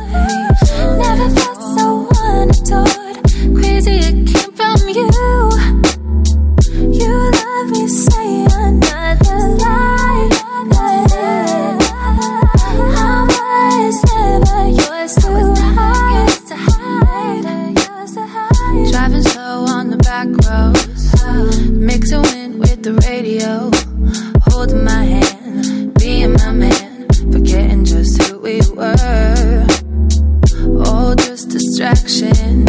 Never felt so unadorned. dancing with the radio, holding my hand, being my man, forgetting just who we were. All just distraction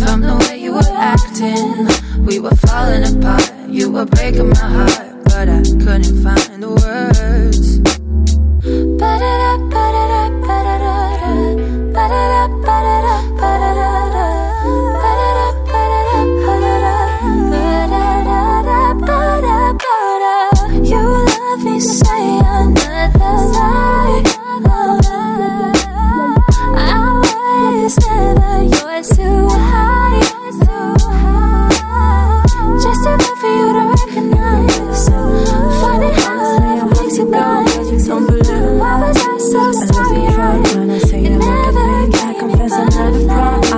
from the way you were acting. We were falling apart, you were breaking my heart, but I couldn't find the words. Ba-da-da, ba-da-da, ba-da-da-da, ba-da-da, ba-da-da, ba-da-da-da. Say another lie. I was never yours to hide. Just enough for you to recognize. Funny how life makes you blind. Why was I so sorry? You never gave me my life.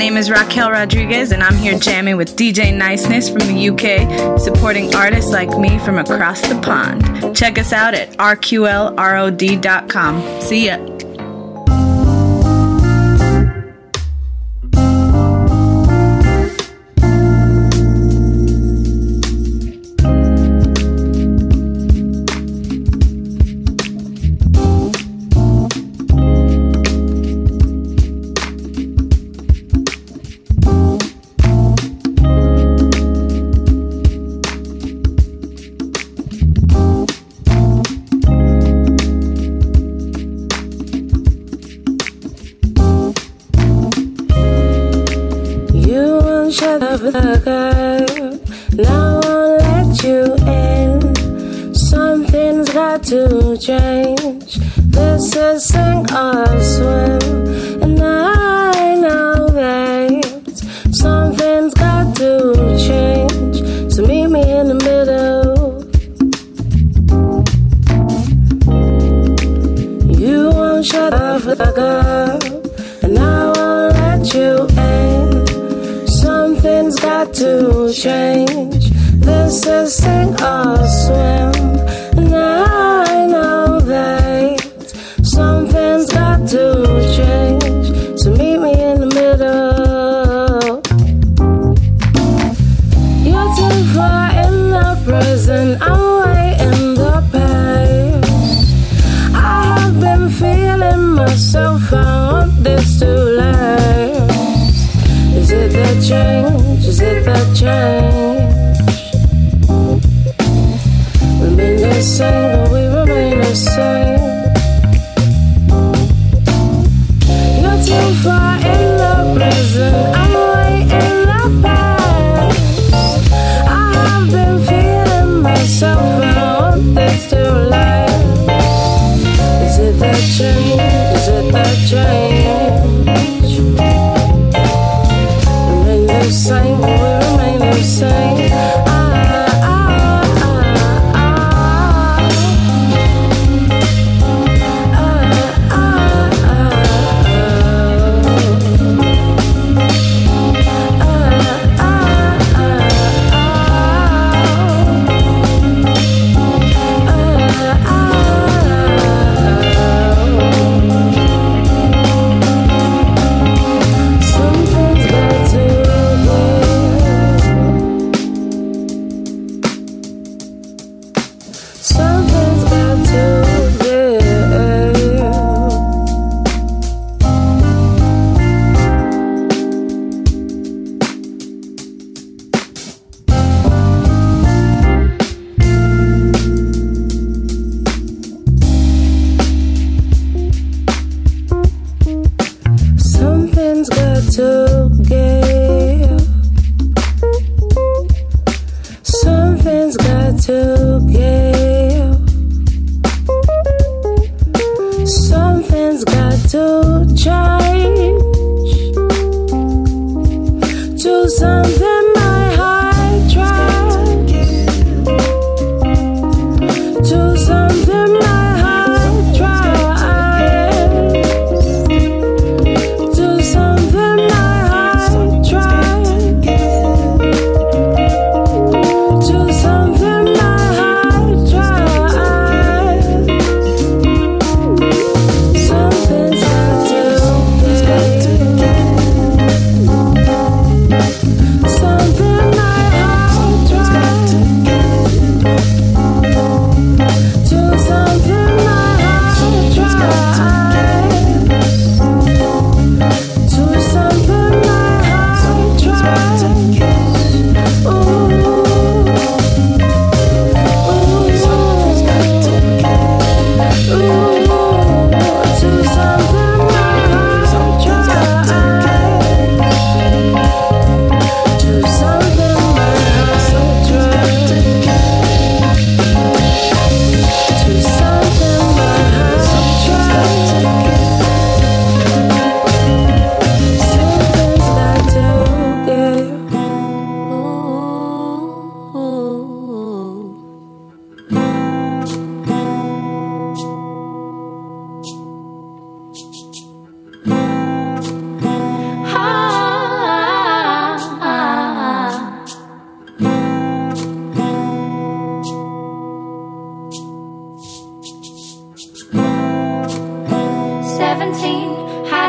name is Raquel Rodriguez, and I'm here jamming with DJ Niceness from the UK, supporting artists like me from across the pond. Check us out at rqlrod.com. See ya.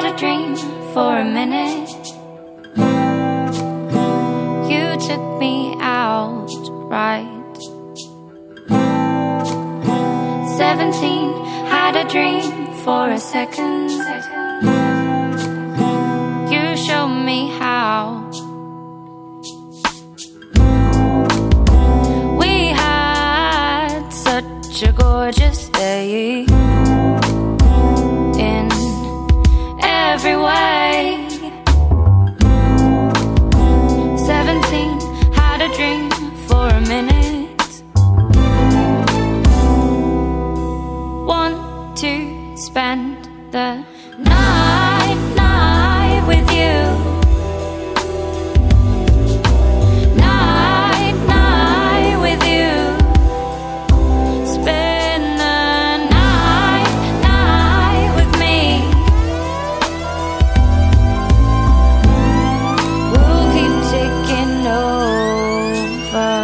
had a dream for a minute. You took me out right. 17, had a dream for a second. You showed me how. We had such a gorgeous day. Every way. 17, had a dream for a minute. 1 to spend the night with you. Night with you. Spend the night with me. Taking over.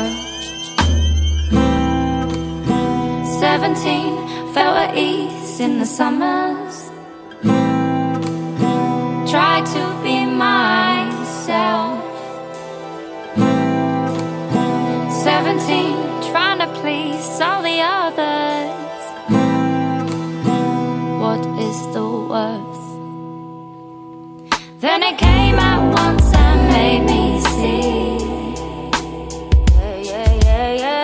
17, felt at ease in the summers. Tried to be myself. 17, trying to please all the others. What is the worst? Then it came out once and made me see. Yeah. When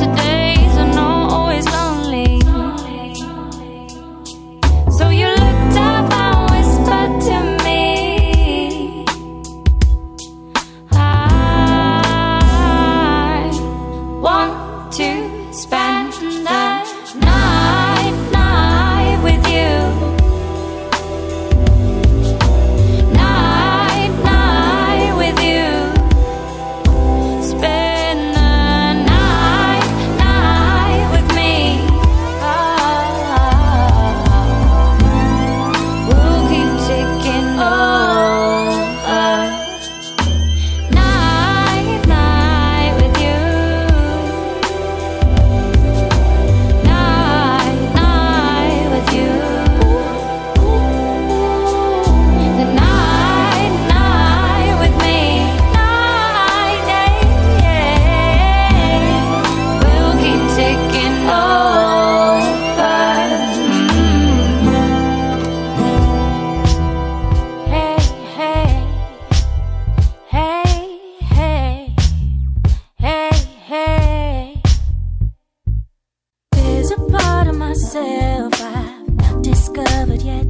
today's are not always lonely. So you looked up and whispered to me, I want to spend the night with you. Night with you. Spend the night with me. We'll keep taking over. Night with you. Night with you. The night with me. Night, yeah. We'll keep taking over. Hey, hey, hey, hey, hey, hey. There's a part of myself I've not discovered yet.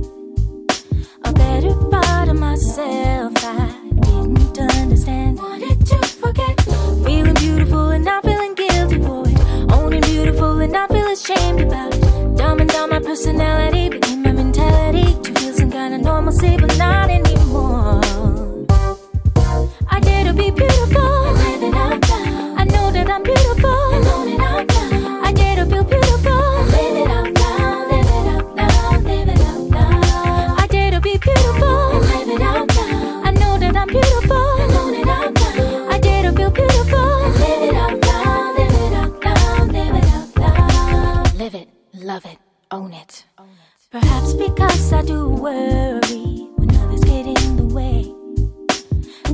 A better part of myself I didn't understand. Wanted to forget. Feeling beautiful and not feeling guilty for it. Owning beautiful and not feel ashamed about it. Dumbing down my personality became my mentality. To feel some kind of normalcy, but not anymore. I dare to be beautiful. I know that I'm beautiful. I dare to feel beautiful. I dare to be beautiful. I know that I'm beautiful. I dare to feel beautiful. Live it, love it, own it. Perhaps because I do worry when others get in the way.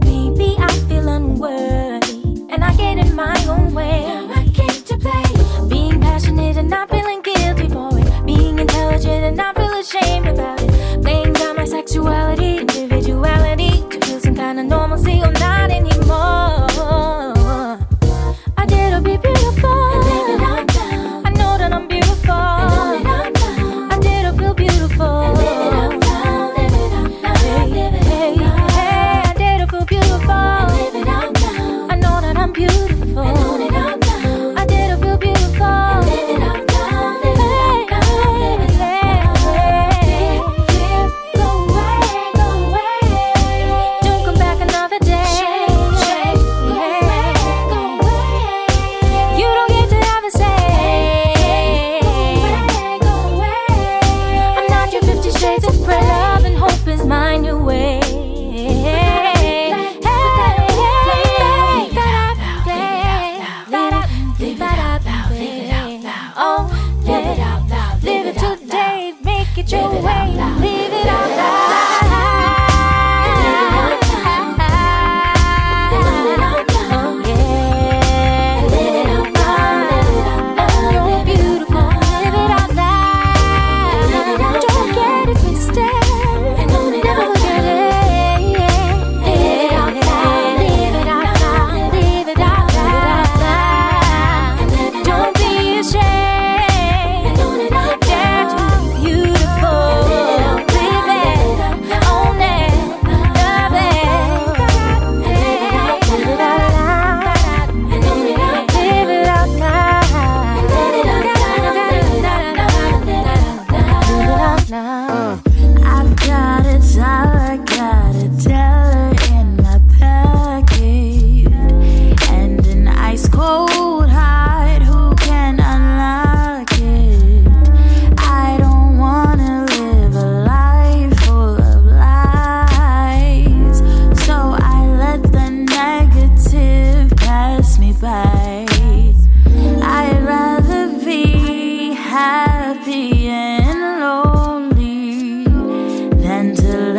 Maybe I feel unworthy and I get in my own way. I came to play. Being passionate and not feeling guilty for it. Being intelligent and not feel ashamed about it. Playing down my sexuality, individuality to feel some kind of normalcy or not anymore. I dare to be beautiful. I know that I'm beautiful. I dare to feel beautiful.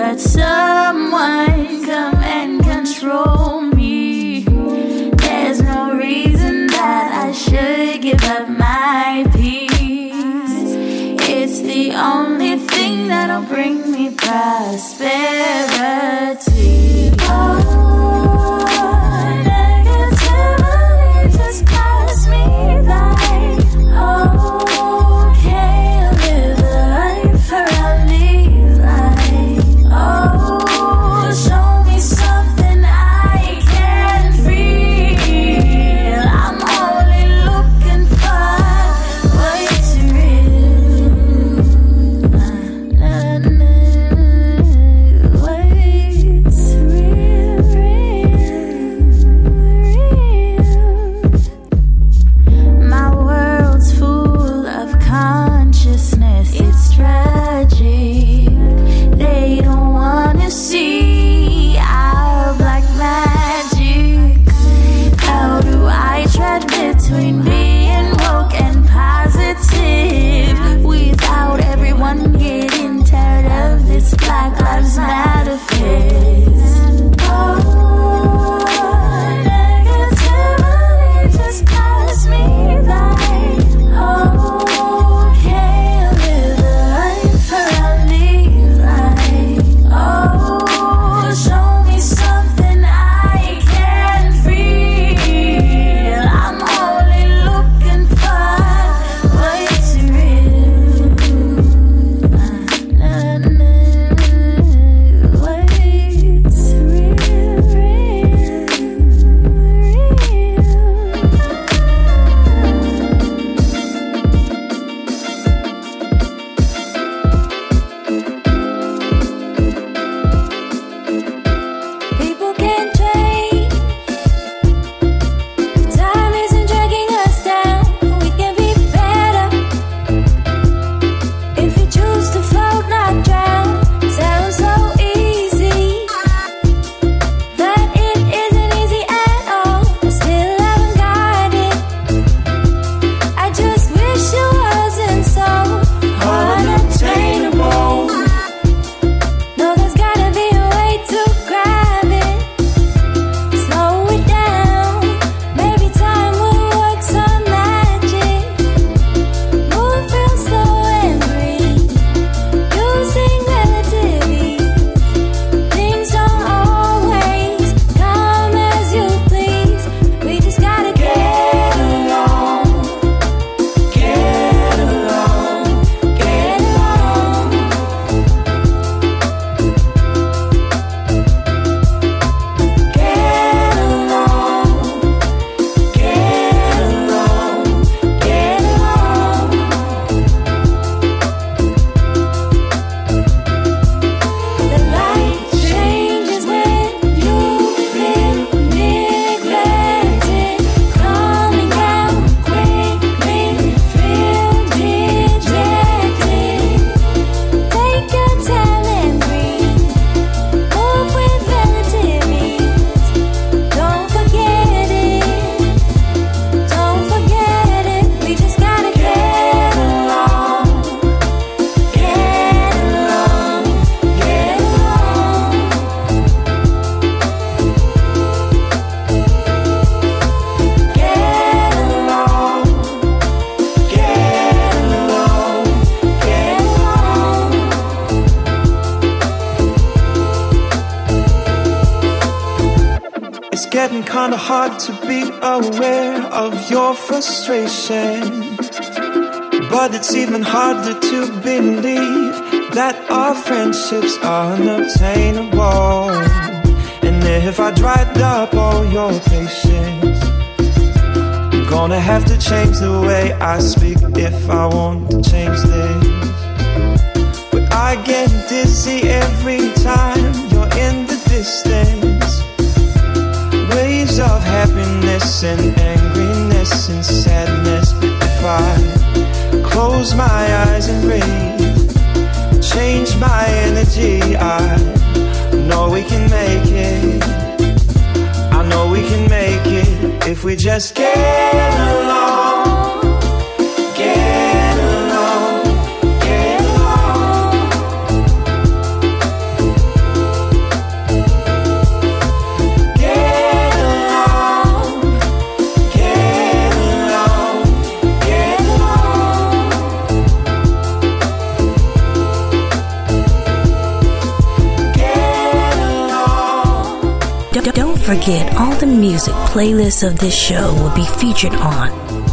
let someone come and control me. There's no reason that I should give up my peace. It's the only thing that'll bring me prosperity. Hard to be aware of your frustration, but it's even harder to believe that our friendships are unobtainable. And if I dried up all your patience, I'm gonna have to change the way I speak if I want to change this. But I get dizzy every time you're in the distance. Waves of happiness and angriness and sadness. But if I close my eyes and breathe, change my energy, I know we can make it. I know we can make it if we just get along. Get along, get along. forget, all the music playlists of this show will be featured on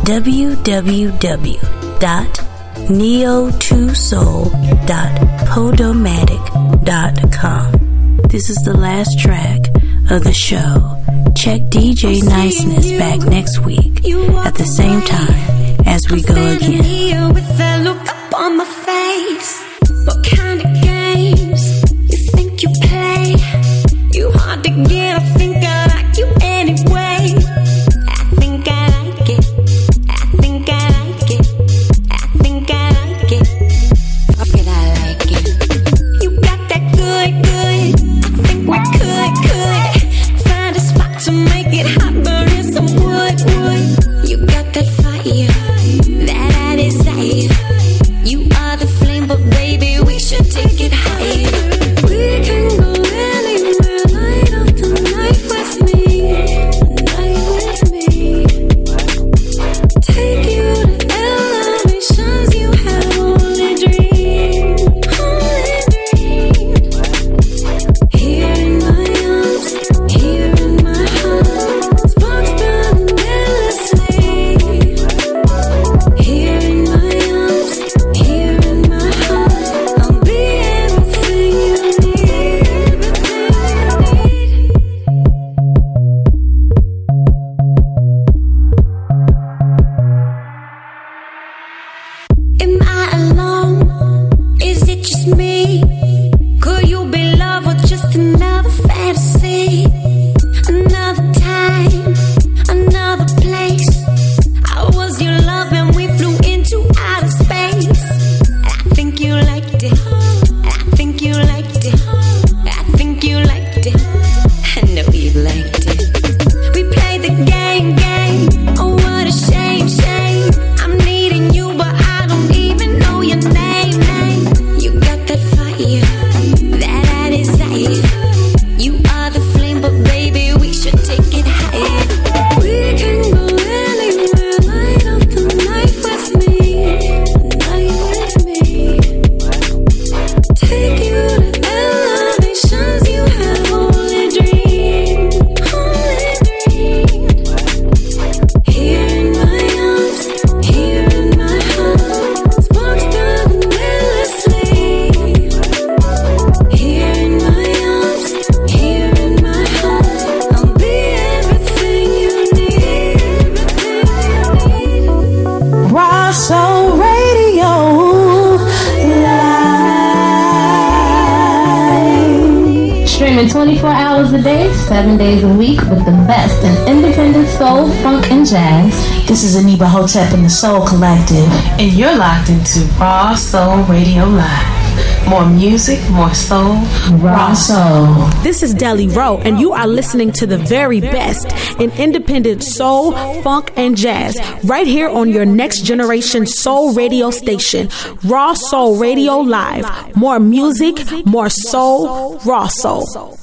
www.neo2soul.podomatic.com. This is the last track of the show. Check DJ Niceness back next week at the same time as we go again. With that look up on my face, what kind of games you think you play? You hard to get. I think I like you anyway. I think I like it. I think I like it. I think I like it. I feel I like it. You got that good, good. I think we could find a spot to make it hot, burn some wood, wood. You got that fire that I desire. You are the flame, but baby, we should take it higher. We can go anywhere. Light up the night with me. Night with me. Take you to elevations you have only dreamed. Only dreamed. Here in my arms, here in my heart. Sparks burning endlessly. Here in my arms, here in my heart, I'll be everything you need, everything you need. Am I alone? Is it just me? Could you be love or just another fantasy? Another time, another place. I was your love and we flew into outer space. I think you liked it. I think you liked it. I think you liked it. I know you liked it. We played the game, game. Oh, what a shame, shame. I'm needing you, but I don't even know your name, name. You got that fire that I desire. You are the flame, but baby, we should take it higher. We can go anywhere. Light up the night with me. Night with me. Take you to elevations you have only dreamed. Only dreamed. Here in my arms, here in my heart. Sparks burning endlessly. Here in my arms, here in my heart. I'll be everything you need, everything you need. Raw Soul Radio Live. Streaming 24 hours a day, 7 days a week with the best in independent soul, funk, and jazz. This is Aniba Hotep and the Soul Collective. And you're locked into Raw Soul Radio Live. More music, more soul, Raw Soul. This is Deli Rowe, and you are listening to the very best in independent soul, funk, and jazz right here on your next generation soul radio station, Raw Soul Radio Live. More music, more soul, Raw Soul.